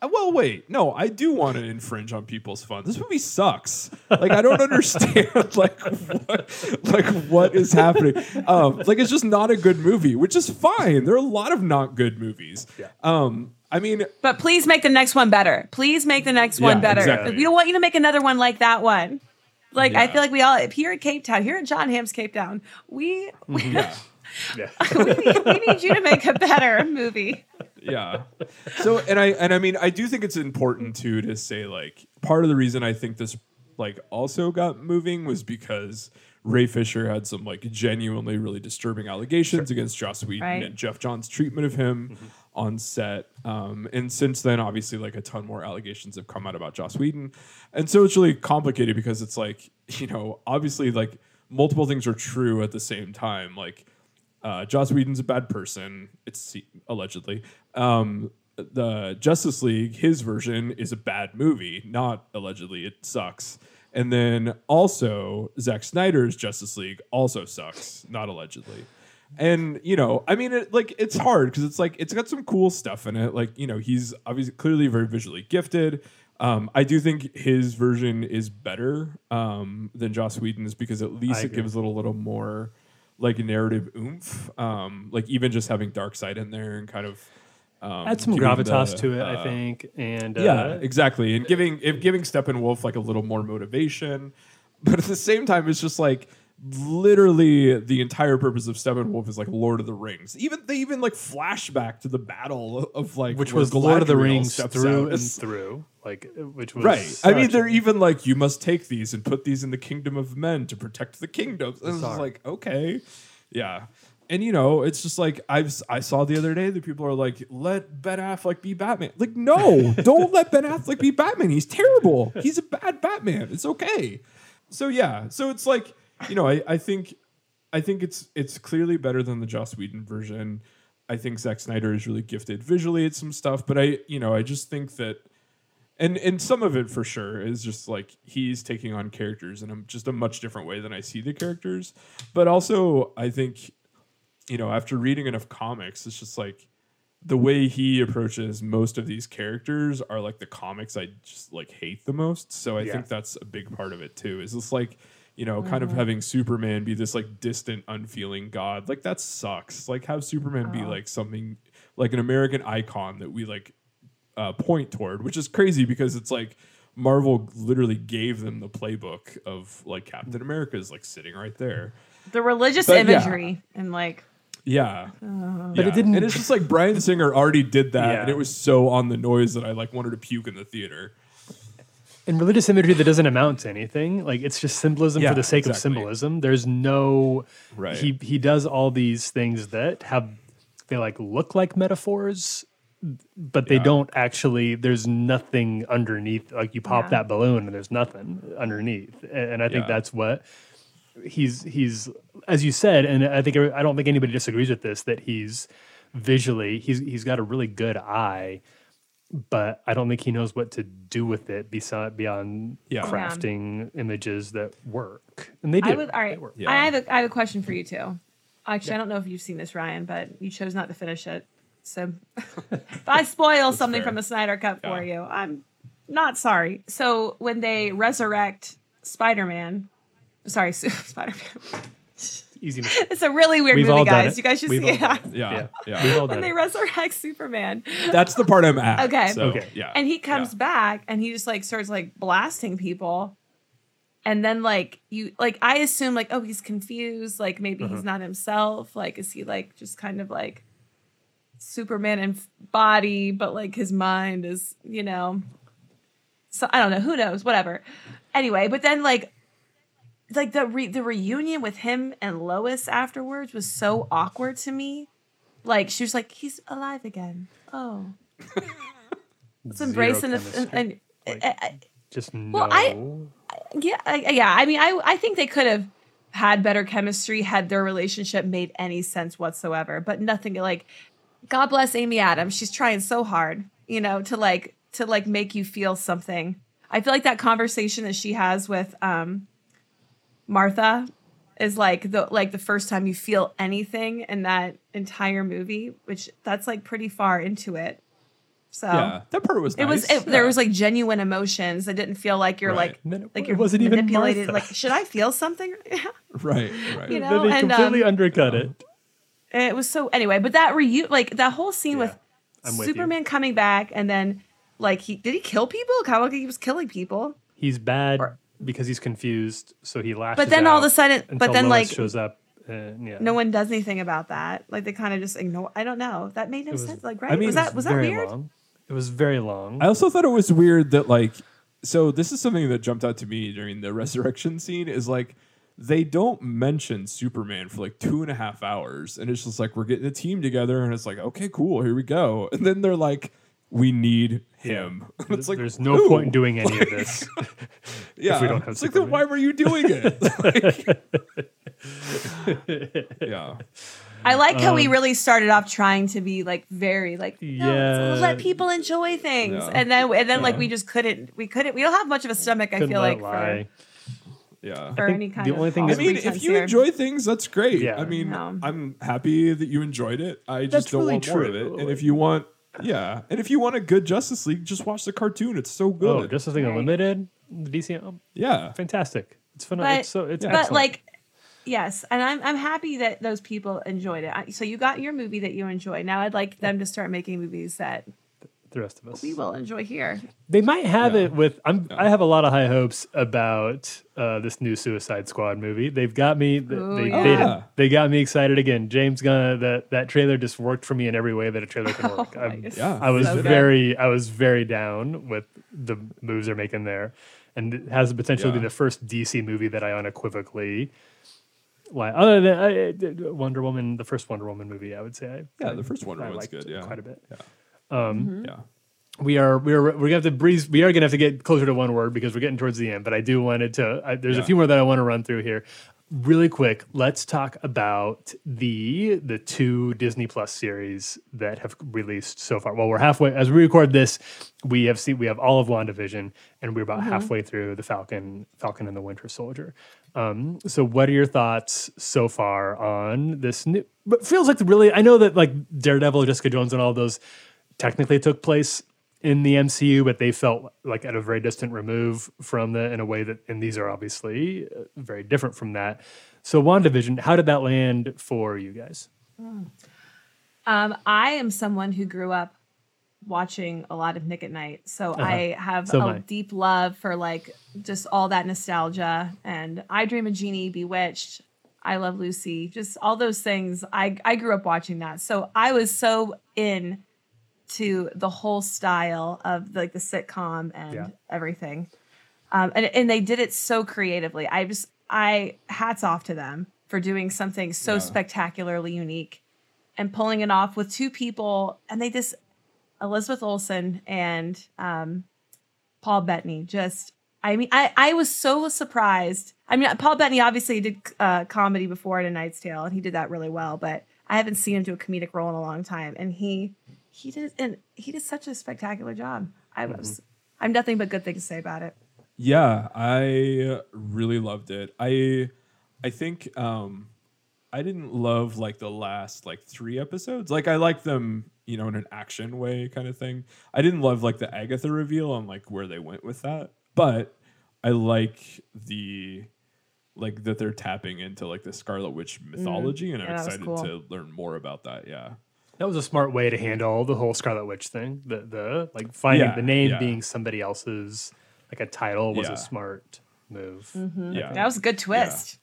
Well, wait. No, I do want to infringe on people's fun. This movie sucks. Like, I don't understand. What is happening? It's just not a good movie, which is fine. There are a lot of not good movies. Yeah. But please make the next one better. Exactly. We don't want you to make another one like that one. Like, I feel like we all here at Cape Town, here at John Hamm's Cape Town, we need you to make a better movie. Yeah. So, and I mean, I do think it's important too to say like part of the reason I think this like also got moving was because Ray Fisher had some like genuinely really disturbing allegations against Joss Whedon and Geoff Johns' treatment of him on set. And since then, obviously, like a ton more allegations have come out about Joss Whedon. And so it's really complicated because it's like, you know, obviously like multiple things are true at the same time. Like Joss Whedon's a bad person. It's allegedly the Justice League, his version is a bad movie, not allegedly. It sucks. And then also Zack Snyder's Justice League also sucks, not allegedly. And, you know, I mean, it, like, it's hard because it's like it's got some cool stuff in it. Like, you know, he's obviously clearly very visually gifted. I do think his version is better than Joss Whedon's because at least it gives a little more like narrative oomph. Like even just having Darkseid in there and kind of. Add some gravitas to it, I think, and exactly, and giving Steppenwolf like a little more motivation, but at the same time, it's just like literally the entire purpose of Steppenwolf is like Lord of the Rings. Even they like flashback to the battle of like which was Lord of the Rings through and through, like which was right. I mean, they're even like you must take these and put these in the kingdom of men to protect the kingdoms. It's like okay, yeah. And, you know, it's just like I saw the other day that people are like, let Ben Affleck be Batman. Like, no, don't let Ben Affleck be Batman. He's terrible. He's a bad Batman. It's okay. So, yeah. So it's like, you know, I think it's clearly better than the Joss Whedon version. I think Zack Snyder is really gifted visually at some stuff. But I just think that and some of it for sure is just like he's taking on characters in just a much different way than I see the characters. But also, I think, you know, after reading enough comics, it's just like the way he approaches most of these characters are like the comics I just like hate the most. So I think that's a big part of it too. Is this like, you know, kind of having Superman be this like distant, unfeeling god. Like that sucks. Like have Superman be like something like an American icon that we like point toward, which is crazy because it's like Marvel literally gave them the playbook of like Captain America is like sitting right there. The religious imagery and like. Yeah. But it didn't. And it's just like Bryan Singer already did that. Yeah. And it was so on the noise that I like wanted to puke in the theater. And religious imagery that doesn't amount to anything. Like it's just symbolism for the sake of symbolism. There's no. Right. He does all these things that have. They like look like metaphors, but they don't actually. There's nothing underneath. Like you pop that balloon and there's nothing underneath. And I think that's what. He's as you said, and I don't think anybody disagrees with this, that he's visually he's got a really good eye, but I don't think he knows what to do with it beyond crafting images that work, and they do. All right. Yeah. I have a question for you too. Actually, I don't know if you've seen this, Ryan, but you chose not to finish it. So if I spoil something from the Snyder Cut for you, I'm not sorry. So when they resurrect Spider-Man. Sorry, Spider-Man. Easy. It's a really weird movie, guys. You guys should see it. Yeah. When they resurrect Superman. That's the part I'm at. Okay. So, yeah. And he comes back and he just like starts like blasting people. And then like you like I assume like, oh, he's confused, like maybe he's not himself. Like, is he like just kind of like Superman in body, but like his mind is, you know. So I don't know, who knows, whatever. Anyway, but then like the reunion with him and Lois afterwards was so awkward to me. Like she was like, he's alive again. Oh, let's embrace him. I mean, I think they could have had better chemistry had their relationship made any sense whatsoever. But nothing like, God bless Amy Adams. She's trying so hard, you know, to make you feel something. I feel like that conversation that she has with Martha is like the first time you feel anything in that entire movie, which that's like pretty far into it. So yeah, that part was nice. There was like genuine emotions. I didn't feel like you're like you're wasn't manipulated. Even like should I feel something? Right. You know, they completely undercut it. It was so anyway, but that like that whole scene with Superman coming back and then like he kill people? Kind of like he was killing people. He's bad. Because he's confused, so he lashes out. But then all of a sudden, Lois shows up. No one does anything about that. Like they kind of just ignore. I don't know. That made no sense. Like, right? I mean, was that weird? Long. It was very long. I also thought it was weird that like. So this is something that jumped out to me during the resurrection scene. Is like they don't mention Superman for like 2.5 hours. And it's just like, we're getting a team together and it's like, okay, cool, here we go. And then they're like, we need him. And it's like, there's no point in doing any of this. Yeah. If we don't have it's Superman. Like, then why were you doing it? Like, yeah. I like how we really started off trying to be like very like, no, yeah, let people enjoy things. Yeah. And then like, we just couldn't, we don't have much of a stomach. I feel like. Yeah. Or any kind of thing. I mean, if you enjoy things, that's great. Yeah. I mean, I'm happy that you enjoyed it. I just don't want more of it. And if you want, yeah, and if you want a good Justice League, just watch the cartoon. It's so good. Oh, Justice League Unlimited, the DC. Yeah, fantastic. It's fun. It's excellent. Like, yes, and I'm happy that those people enjoyed it. So you got your movie that you enjoy. Now I'd like them to start making movies that the rest of us we will enjoy here. They might have it with. I have a lot of high hopes about this new Suicide Squad movie. They've got me. They got me excited again. James Gunn. That trailer just worked for me in every way that a trailer can work. I was very down with the moves they're making there, and it has the potential to be the first DC movie that I unequivocally. Why? Other than Wonder Woman, the first Wonder Woman movie, I would say. The first Wonder Woman's good. Yeah, quite a bit. Yeah. We're gonna have to get closer to one word because we're getting towards the end. But I do wanted to. There's a few more that I want to run through here, really quick. Let's talk about the two Disney Plus series that have released so far. Well, we're halfway as we record this. We have all of WandaVision, and we're about halfway through the Falcon and the Winter Soldier. So what are your thoughts so far on this new? But feels like I know that like Daredevil, Jessica Jones, and all those. Technically took place in the MCU, but they felt like at a very distant remove from in a way that, and these are obviously very different from that. So WandaVision, how did that land for you guys? I am someone who grew up watching a lot of Nick at Night. So I have a deep love for like just all that nostalgia and I Dream of Jeannie, Bewitched, I Love Lucy, just all those things. I grew up watching that. So I was so in to the whole style of like the sitcom and everything. And they did it so creatively. I hats off to them for doing something so spectacularly unique and pulling it off with two people. And they just, Elizabeth Olsen and Paul Bettany, I was so surprised. I mean, Paul Bettany obviously did comedy before in A Knight's Tale and he did that really well, but I haven't seen him do a comedic role in a long time. And he did such a spectacular job. I have nothing but good things to say about it. Yeah, I really loved it. I think I didn't love like the last like 3 episodes. Like I liked them, you know, in an action way kind of thing. I didn't love like the Agatha reveal on like where they went with that, but I like the. Like that they're tapping into like the Scarlet Witch mythology, and I'm excited to learn more about that. Yeah, that was a smart way to handle the whole Scarlet Witch thing. The like finding the name being somebody else's like a title was a smart move. Mm-hmm. Yeah, that was a good twist.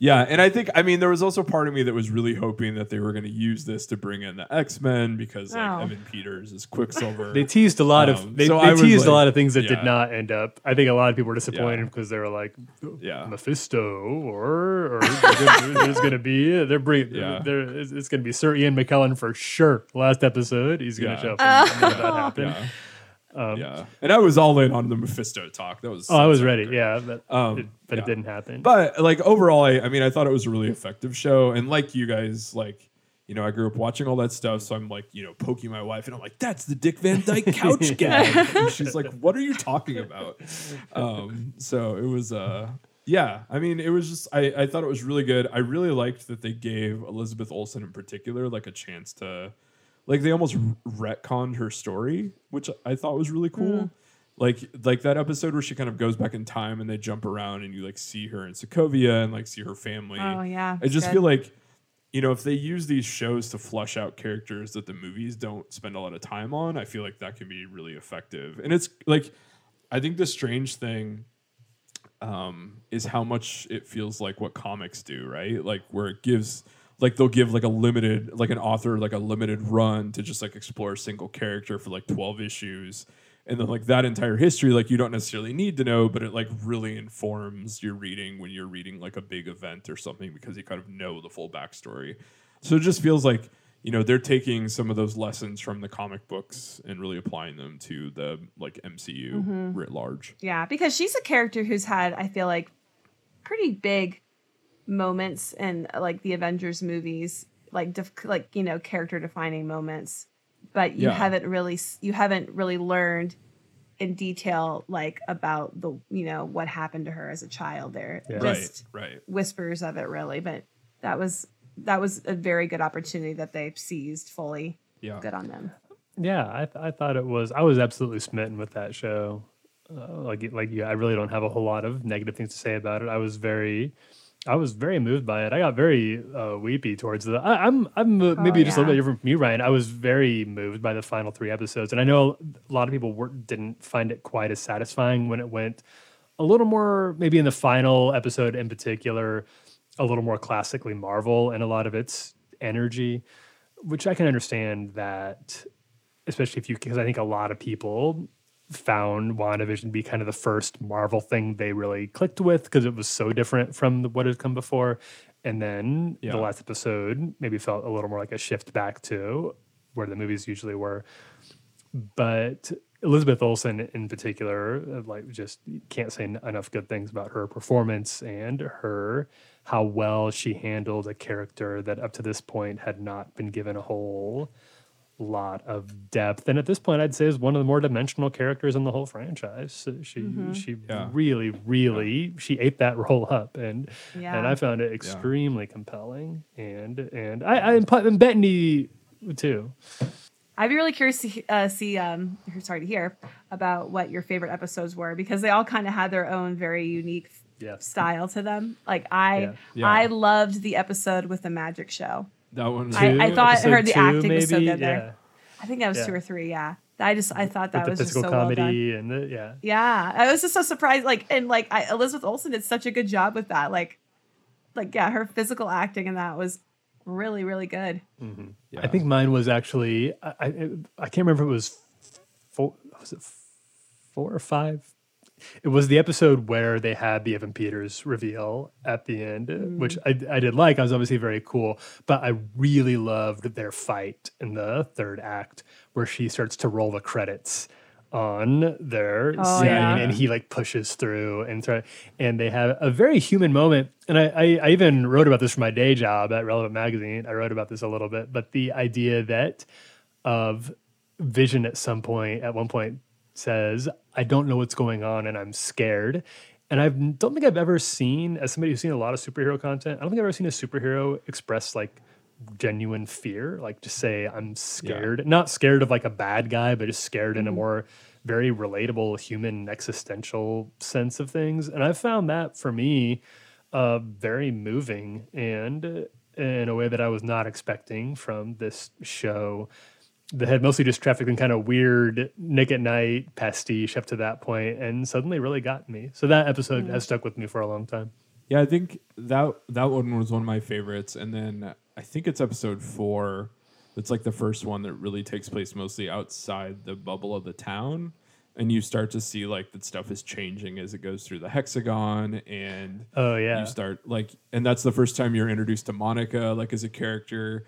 Yeah, and I think there was also part of me that was really hoping that they were going to use this to bring in the X-Men because like Evan Peters is Quicksilver. They teased a lot of a lot of things that did not end up. I think a lot of people were disappointed because they were like, Mephisto, or there's going to be it's going to be Sir Ian McKellen for sure. Last episode, he's going to show up. And that happened. Yeah. And I was all in on the Mephisto talk. That was I was ready. Yeah, but it didn't happen. But like overall, I thought it was a really effective show. And like you guys, like you know, I grew up watching all that stuff. So I'm like, you know, poking my wife, and I'm like, that's the Dick Van Dyke couch gag. And she's like, what are you talking about? So it was it was just I thought it was really good. I really liked that they gave Elizabeth Olsen in particular like a chance to. Like they almost retconned her story, which I thought was really cool. Mm. Like that episode where she kind of goes back in time and they jump around and you like see her in Sokovia and like see her family. Oh yeah, I just feel like, you know, if they use these shows to flush out characters that the movies don't spend a lot of time on, I feel like that can be really effective. And it's like, I think the strange thing is how much it feels like what comics do, right? Like where it gives. Like they'll give like a limited, like an author, like a limited run to just like explore a single character for like 12 issues. And then like that entire history, like you don't necessarily need to know, but it like really informs your reading when you're reading like a big event or something, because you kind of know the full backstory. So it just feels like, you know, they're taking some of those lessons from the comic books and really applying them to the like MCU writ large. Yeah, because she's a character who's had, I feel like, pretty big moments in like the Avengers movies, like you know, character defining moments. But you haven't really learned in detail like about the, you know, what happened to her as a child there. Yeah. Right. Whispers of it really, but that was a very good opportunity that they seized fully. Yeah. Good on them. Yeah, I thought I was absolutely smitten with that show. I really don't have a whole lot of negative things to say about it. I was very moved by it. I got very weepy towards the. I'm maybe just a little bit different from you, Ryan. I was very moved by the final three episodes, and I know a lot of people didn't find it quite as satisfying when it went a little more, maybe in the final episode in particular, a little more classically Marvel and a lot of its energy, which I can understand that, especially because I think a lot of people found WandaVision to be kind of the first Marvel thing they really clicked with, because it was so different from what had come before. And then the last episode maybe felt a little more like a shift back to where the movies usually were. But Elizabeth Olsen in particular, like, just can't say enough good things about her performance and how well she handled a character that up to this point had not been given a whole lot of depth, and at this point I'd say is one of the more dimensional characters in the whole franchise. So she really she ate that role up, and I found it extremely compelling, and Bettany too. I'd be really curious to hear about what your favorite episodes were, because they all kind of had their own very unique style to them. Like I loved the episode with the magic show. That one too. I thought I heard the acting was so good there. I think that was 2 or 3. Yeah, I thought that was just so well done. The physical comedy and I was just so surprised. Like, and like Elizabeth Olsen did such a good job with that. Like her physical acting in that was really, really good. Mm-hmm. Yeah. I think mine was actually I can't remember if it was 4 or 5. It was the episode where they had the Evan Peters reveal at the end, which I did like. I was obviously very cool, but I really loved their fight in the third act where she starts to roll the credits on their scene, and he like pushes through and they have a very human moment. And I even wrote about this for my day job at Relevant Magazine. I wrote about this a little bit, but the idea that of Vision at one point says, I don't know what's going on and I'm scared. And I don't think I've ever seen, as somebody who's seen a lot of superhero content, I don't think I've ever seen a superhero express like genuine fear, like just say, I'm scared. Yeah. Not scared of like a bad guy, but just scared in a more very relatable human existential sense of things. And I found that for me very moving, and in a way that I was not expecting from this show. They had mostly just trafficked in kind of weird Nick at Night pastiche up to that point, and suddenly really got me. So that episode has stuck with me for a long time. Yeah, I think that one was one of my favorites. And then I think it's episode 4. It's like the first one that really takes place mostly outside the bubble of the town. And you start to see like that stuff is changing as it goes through the hexagon, and you start like, and that's the first time you're introduced to Monica like as a character.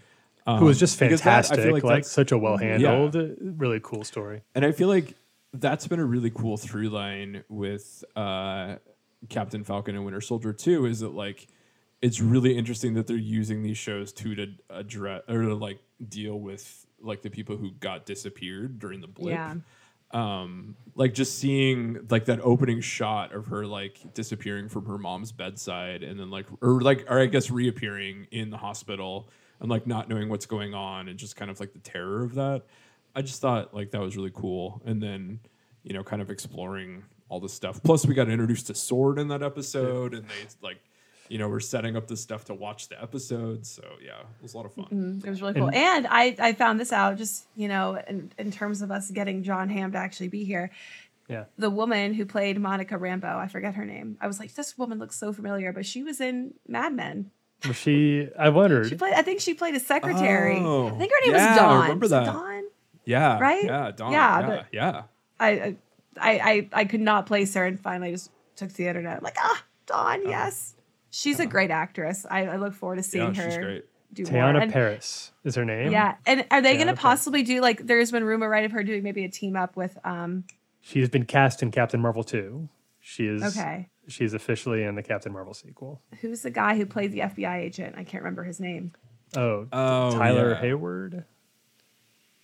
Who was just fantastic. I feel like that's such a well-handled, really cool story. And I feel like that's been a really cool through line with Captain Falcon and Winter Soldier too, is that like, it's really interesting that they're using these shows to address or to like deal with like the people who got disappeared during the blip. Yeah. Like just seeing like that opening shot of her like disappearing from her mom's bedside, and then or I guess reappearing in the hospital, and like not knowing what's going on, and just kind of like the terror of that. I just thought like that was really cool. And then, you know, kind of exploring all this stuff. Plus we got introduced to Sword in that episode, and they like, you know, were setting up this stuff to watch the episode. So yeah, it was a lot of fun. Mm-hmm. It was really cool. And I found this out just, you know, in terms of us getting John Hamm to actually be here. Yeah. The woman who played Monica Rambeau, I forget her name. I was like, this woman looks so familiar, but she was in Mad Men. I wondered. I think she played a secretary. I think her name was Dawn. I remember that. Dawn? Yeah. Right? Yeah, Dawn. Yeah. I could not place her, and finally just took to the internet. Like, Dawn, yes. She's a great actress. I look forward to seeing her. She's great. Teyana Paris is her name. Yeah. And are they going to possibly do, like, there's been rumor, right, of her doing maybe a team up with... She's been cast in Captain Marvel 2. She is... Okay. She's officially in the Captain Marvel sequel. Who's the guy who played the FBI agent? I can't remember his name. Oh Tyler Hayward?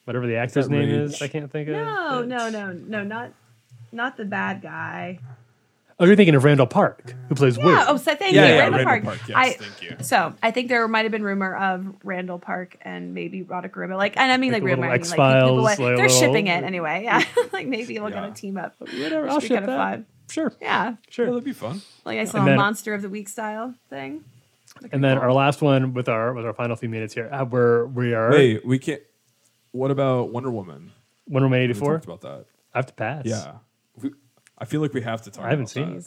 Whatever the actor's name is, I can't think of. No, not the bad guy. Oh, you're thinking of Randall Park, who plays Will. Yeah, thank you. Randall Park. Yes, thank you. So I think there might have been rumor of Randall Park and maybe Roderick Grumman. X-Files. They're shipping it anyway. Yeah, maybe we'll get a team up. Whatever, I'll ship that. Sure. Yeah. Sure. That'd be fun. Like I saw a Monster of the Week style thing. And then our last one with our final few minutes here, where we are. Wait, we can't. What about Wonder Woman? Wonder Woman 84? We talked about that. I have to pass. Yeah. I feel like we have to talk about that. I haven't seen it.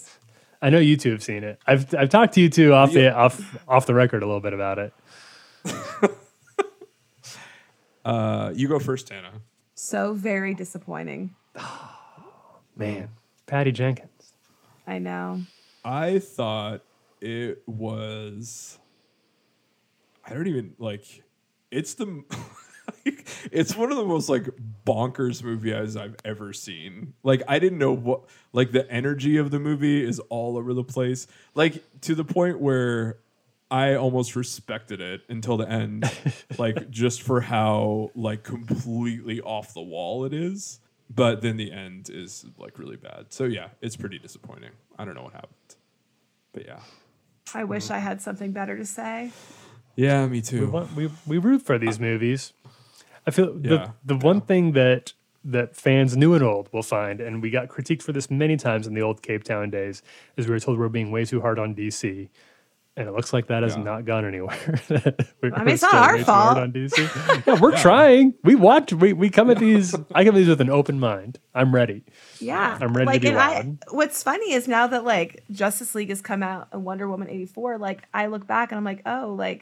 I know you two have seen it. I've talked to you two off the record a little bit about it. You go first, Hannah. So very disappointing. Oh, man. Patty Jenkins. I know. I thought it was... I don't even, it's the... It's one of the most bonkers movies I've ever seen. I didn't know what the energy of the movie is all over the place. To the point where I almost respected it until the end, just for how completely off the wall it is. But then the end is really bad. So yeah, it's pretty disappointing. I don't know what happened, but yeah. I wish I had something better to say. Yeah, me too. We root for these movies. I feel the one thing that fans new and old will find, and we got critiqued for this many times in the old Cape Town days, is we were told we're being way too hard on DC, and it looks like that has not gone anywhere. It's not our fault. On DC. Yeah, we're trying. We watch. We come at these. I come at these with an open mind. I'm ready. Yeah, I'm ready to be loud. What's funny is now that Justice League has come out and Wonder Woman 84, I look back and I'm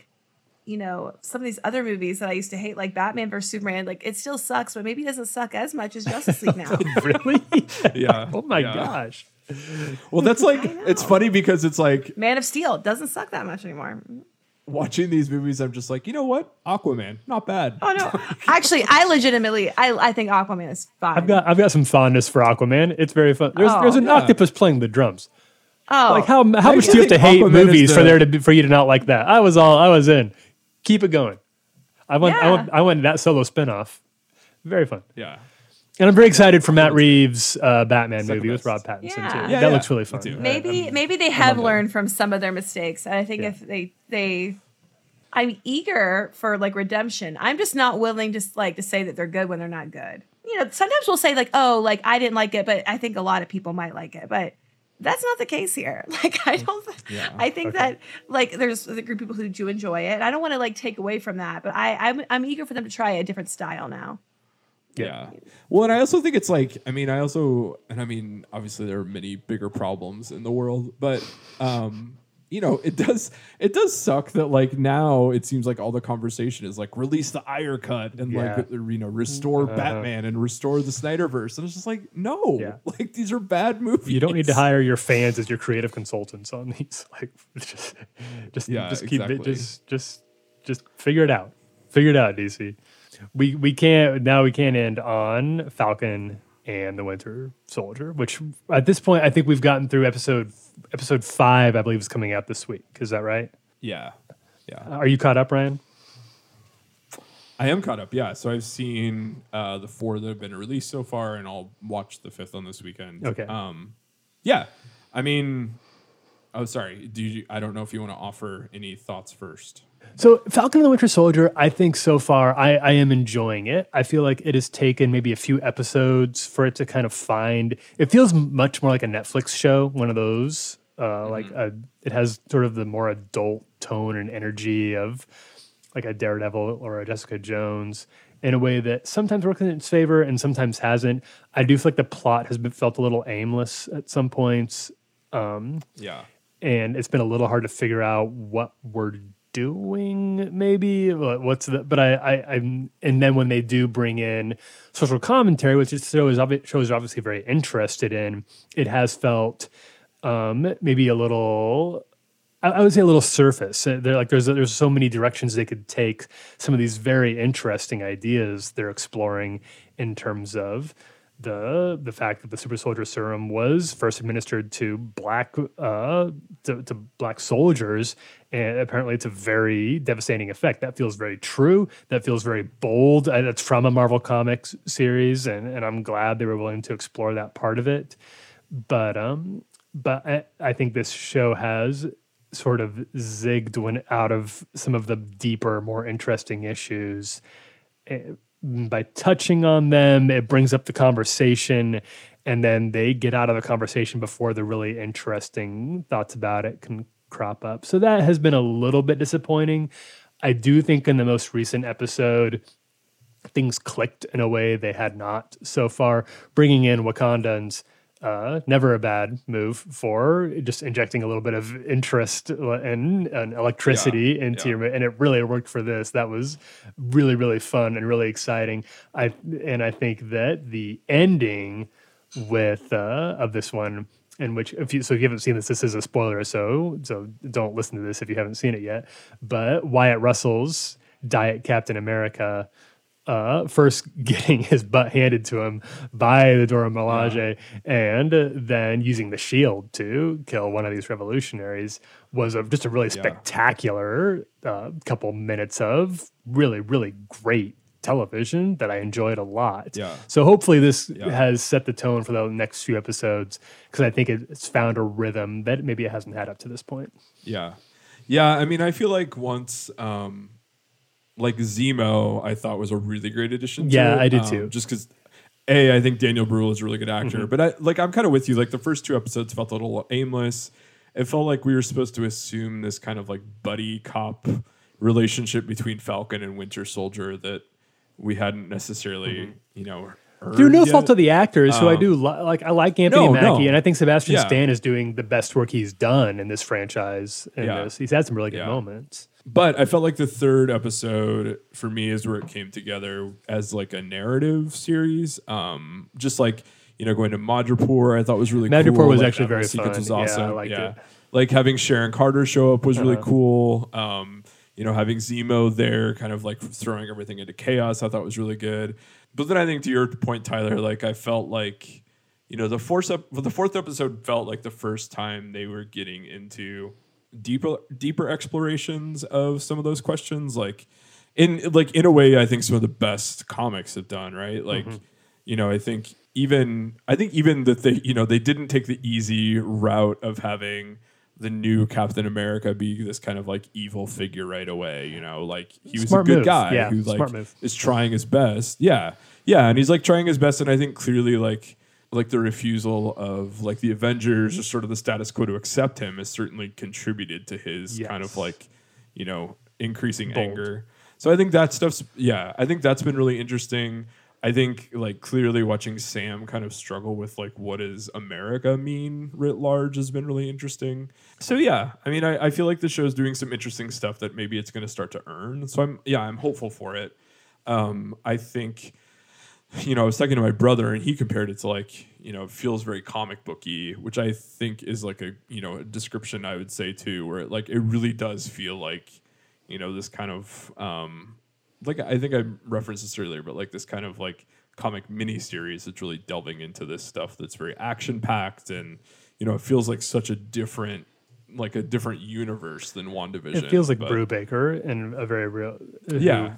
some of these other movies that I used to hate, like Batman versus Superman, it still sucks, but maybe it doesn't suck as much as Justice League now. Really? Yeah. Oh my gosh. Well, that's it's funny because it's Man of Steel doesn't suck that much anymore. Watching these movies, I'm just like, you know what? Aquaman, not bad. Oh no, actually, I legitimately, I think Aquaman is fine. I've got some fondness for Aquaman. It's very fun. There's an octopus playing the drums. Oh, how much do you have to hate Aquaman movies for you to not like that? I was in. Keep it going. I want that solo spinoff. Very fun. Yeah. And I'm very excited for Matt Reeves' Batman movie with Rob Pattinson too. Yeah, that looks really fun. Maybe they have learned from some of their mistakes. And I think if they I'm eager for redemption. I'm just not willing to say that they're good when they're not good. Sometimes we'll say I didn't like it, but I think a lot of people might like it. But that's not the case here. I think that there's a group of people who do enjoy it. I don't want to take away from that, but I'm eager for them to try a different style now. Yeah. Well, and I also think it's obviously there are many bigger problems in the world, but it does suck that now it seems all the conversation is release the Ayer cut and restore Batman and restore the Snyderverse, and it's just no, these are bad movies. You don't need to hire your fans as your creative consultants on these. Just figure it out. Figure it out, DC. We can't now. We can't end on Falcon and the Winter Soldier, which at this point I think we've gotten through episode 5, I believe, is coming out this week. Is that right? Yeah. Are you caught up, Ryan? I am caught up. Yeah. So I've seen the 4 that have been released so far, and I'll watch the 5th on this weekend. Okay. Yeah. I mean, oh, sorry. I don't know if you want to offer any thoughts first. So Falcon and the Winter Soldier, I think so far I am enjoying it. I feel like it has taken maybe a few episodes for it to kind of find. It feels much more like a Netflix show, one of those. It has sort of the more adult tone and energy of a Daredevil or a Jessica Jones in a way that sometimes works in its favor and sometimes hasn't. I do feel like the plot has felt a little aimless at some points. And it's been a little hard to figure out what we're doing, maybe. What's the? But I'm. And then when they do bring in social commentary, which this show is obviously very interested in, it has felt maybe a little. I would say a little surface. They're like there's so many directions they could take some of these very interesting ideas they're exploring in terms of the fact that the super soldier serum was first administered to black soldiers, and apparently it's a very devastating effect. That feels very true. That feels very bold. That's from a Marvel Comics series, and I'm glad they were willing to explore that part of it. But I think this show has sort of zigged when out of some of the deeper, more interesting issues. By touching on them, it brings up the conversation, and then they get out of the conversation before the really interesting thoughts about it can crop up. So that has been a little bit disappointing. I do think in the most recent episode, things clicked in a way they had not so far. Bringing in Wakandans, never a bad move for just injecting a little bit of interest and electricity into your, and it really worked for this. That was really, really fun and really exciting. I think that the ending with of this one, in which if you haven't seen this is a spoiler, so don't listen to this if you haven't seen it yet. But Wyatt Russell's Diet Captain America. First getting his butt handed to him by the Dora Milaje and then using the shield to kill one of these revolutionaries was just a really spectacular couple minutes of really, really great television that I enjoyed a lot. Yeah. So hopefully this has set the tone for the next few episodes, because I think it's found a rhythm that maybe it hasn't had up to this point. Yeah. Yeah, I mean, I feel like once... like Zemo, I thought was a really great addition to it. I did too. Just because, I think Daniel Brühl is a really good actor. Mm-hmm. But I'm kind of with you. Like the first two episodes felt a little aimless. It felt like we were supposed to assume this kind of like buddy cop relationship between Falcon and Winter Soldier that we hadn't necessarily, through no fault of the actors, who I do like. I like Anthony Mackie, and I think Sebastian Stan is doing the best work he's done in this franchise. And he's had some really good moments. But I felt like the third episode for me is where it came together as like a narrative series. Just like, going to Madripoor, I thought was really cool. Madripoor was like, actually very fun. Was awesome. Yeah, I liked it. Like having Sharon Carter show up was really cool. Having Zemo there kind of like throwing everything into chaos, I thought was really good. But then I think to your point, Tyler, like I felt like, the fourth episode felt like the first time they were getting into deeper explorations of some of those questions, in a way I think some of the best comics have done, right? I think even that they they didn't take the easy route of having the new Captain America be this kind of like evil figure right away, he was smart a good move. Guy who like is trying his best and he's like trying his best, and I think clearly like the refusal of like the Avengers or sort of the status quo to accept him has certainly contributed to his kind of like, increasing bold anger. So I think that stuff's, I think that's been really interesting. I think like clearly watching Sam kind of struggle with like, what does America mean writ large has been really interesting. So I mean, I feel like the show's doing some interesting stuff that maybe it's going to start to earn. So I'm hopeful for it. I think, I was talking to my brother and he compared it to like, it feels very comic booky, which I think is like a, a description I would say too, where it really does feel like, this kind of, I think I referenced this earlier, but like this kind of like comic mini series that's really delving into this stuff that's very action packed. And, it feels like such a different, like a different universe than WandaVision. It feels like Brubaker and a very real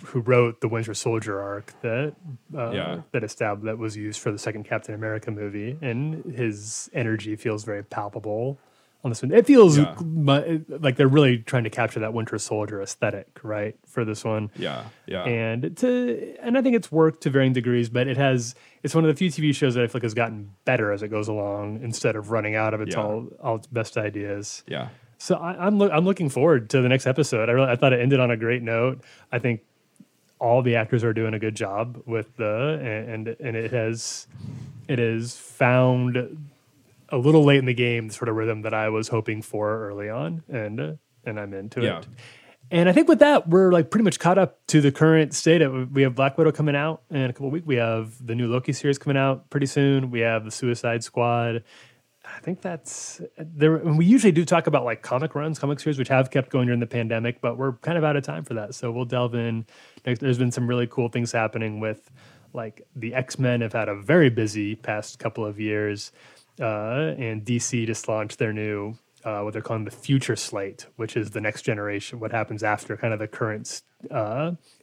who wrote the Winter Soldier arc that was used for the second Captain America movie, and his energy feels very palpable on this one. It feels like they're really trying to capture that Winter Soldier aesthetic, right, for this one. And I think it's worked to varying degrees, but it's one of the few TV shows that I feel like has gotten better as it goes along instead of running out of its all its best ideas. Yeah. So I'm looking forward to the next episode. I thought it ended on a great note. I think all the actors are doing a good job with and it has found a little late in the game the sort of rhythm that I was hoping for early on, and I'm into it. And I think with that, we're like pretty much caught up to the current state. We have Black Widow coming out in a couple of weeks. We have the new Loki series coming out pretty soon. We have the Suicide Squad. I think that's there. We usually do talk about like comic runs, comic series, which have kept going during the pandemic, but we're kind of out of time for that. So we'll delve in. There's been some really cool things happening with like the X-Men have had a very busy past couple of years. And DC just launched their new, what they're calling the future slate, which is the next generation, what happens after kind of the current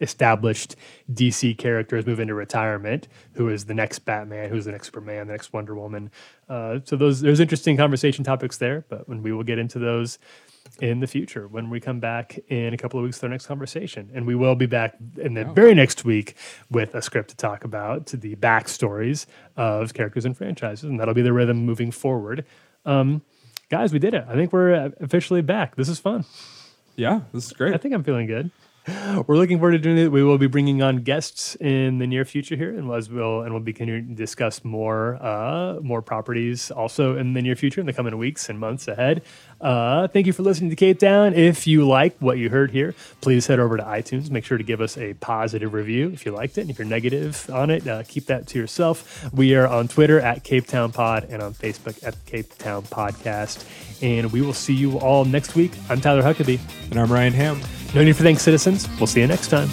established DC characters move into retirement, who is the next Batman, who's the next Superman, the next Wonder Woman. So there's interesting conversation topics there, but when we will get into those in the future when we come back in a couple of weeks to our next conversation. And we will be back in the very next week with a script to talk about the backstories of characters and franchises, and that'll be the rhythm moving forward. Guys, we did it. I think we're officially back. This is fun. Yeah, this is great. I think I'm feeling good. We're looking forward to doing it. We will be bringing on guests in the near future here, and we'll be continuing to discuss more properties also in the near future in the coming weeks and months ahead. Thank you for listening to Cape Town. If you like what you heard here, please head over to iTunes. Make sure to give us a positive review if you liked it. And if you're negative on it, keep that to yourself. We are on Twitter at Cape Town Pod and on Facebook at Cape Town Podcast. And we will see you all next week. I'm Tyler Huckabee. And I'm Ryan Hamm. No need for thanks, citizens. We'll see you next time.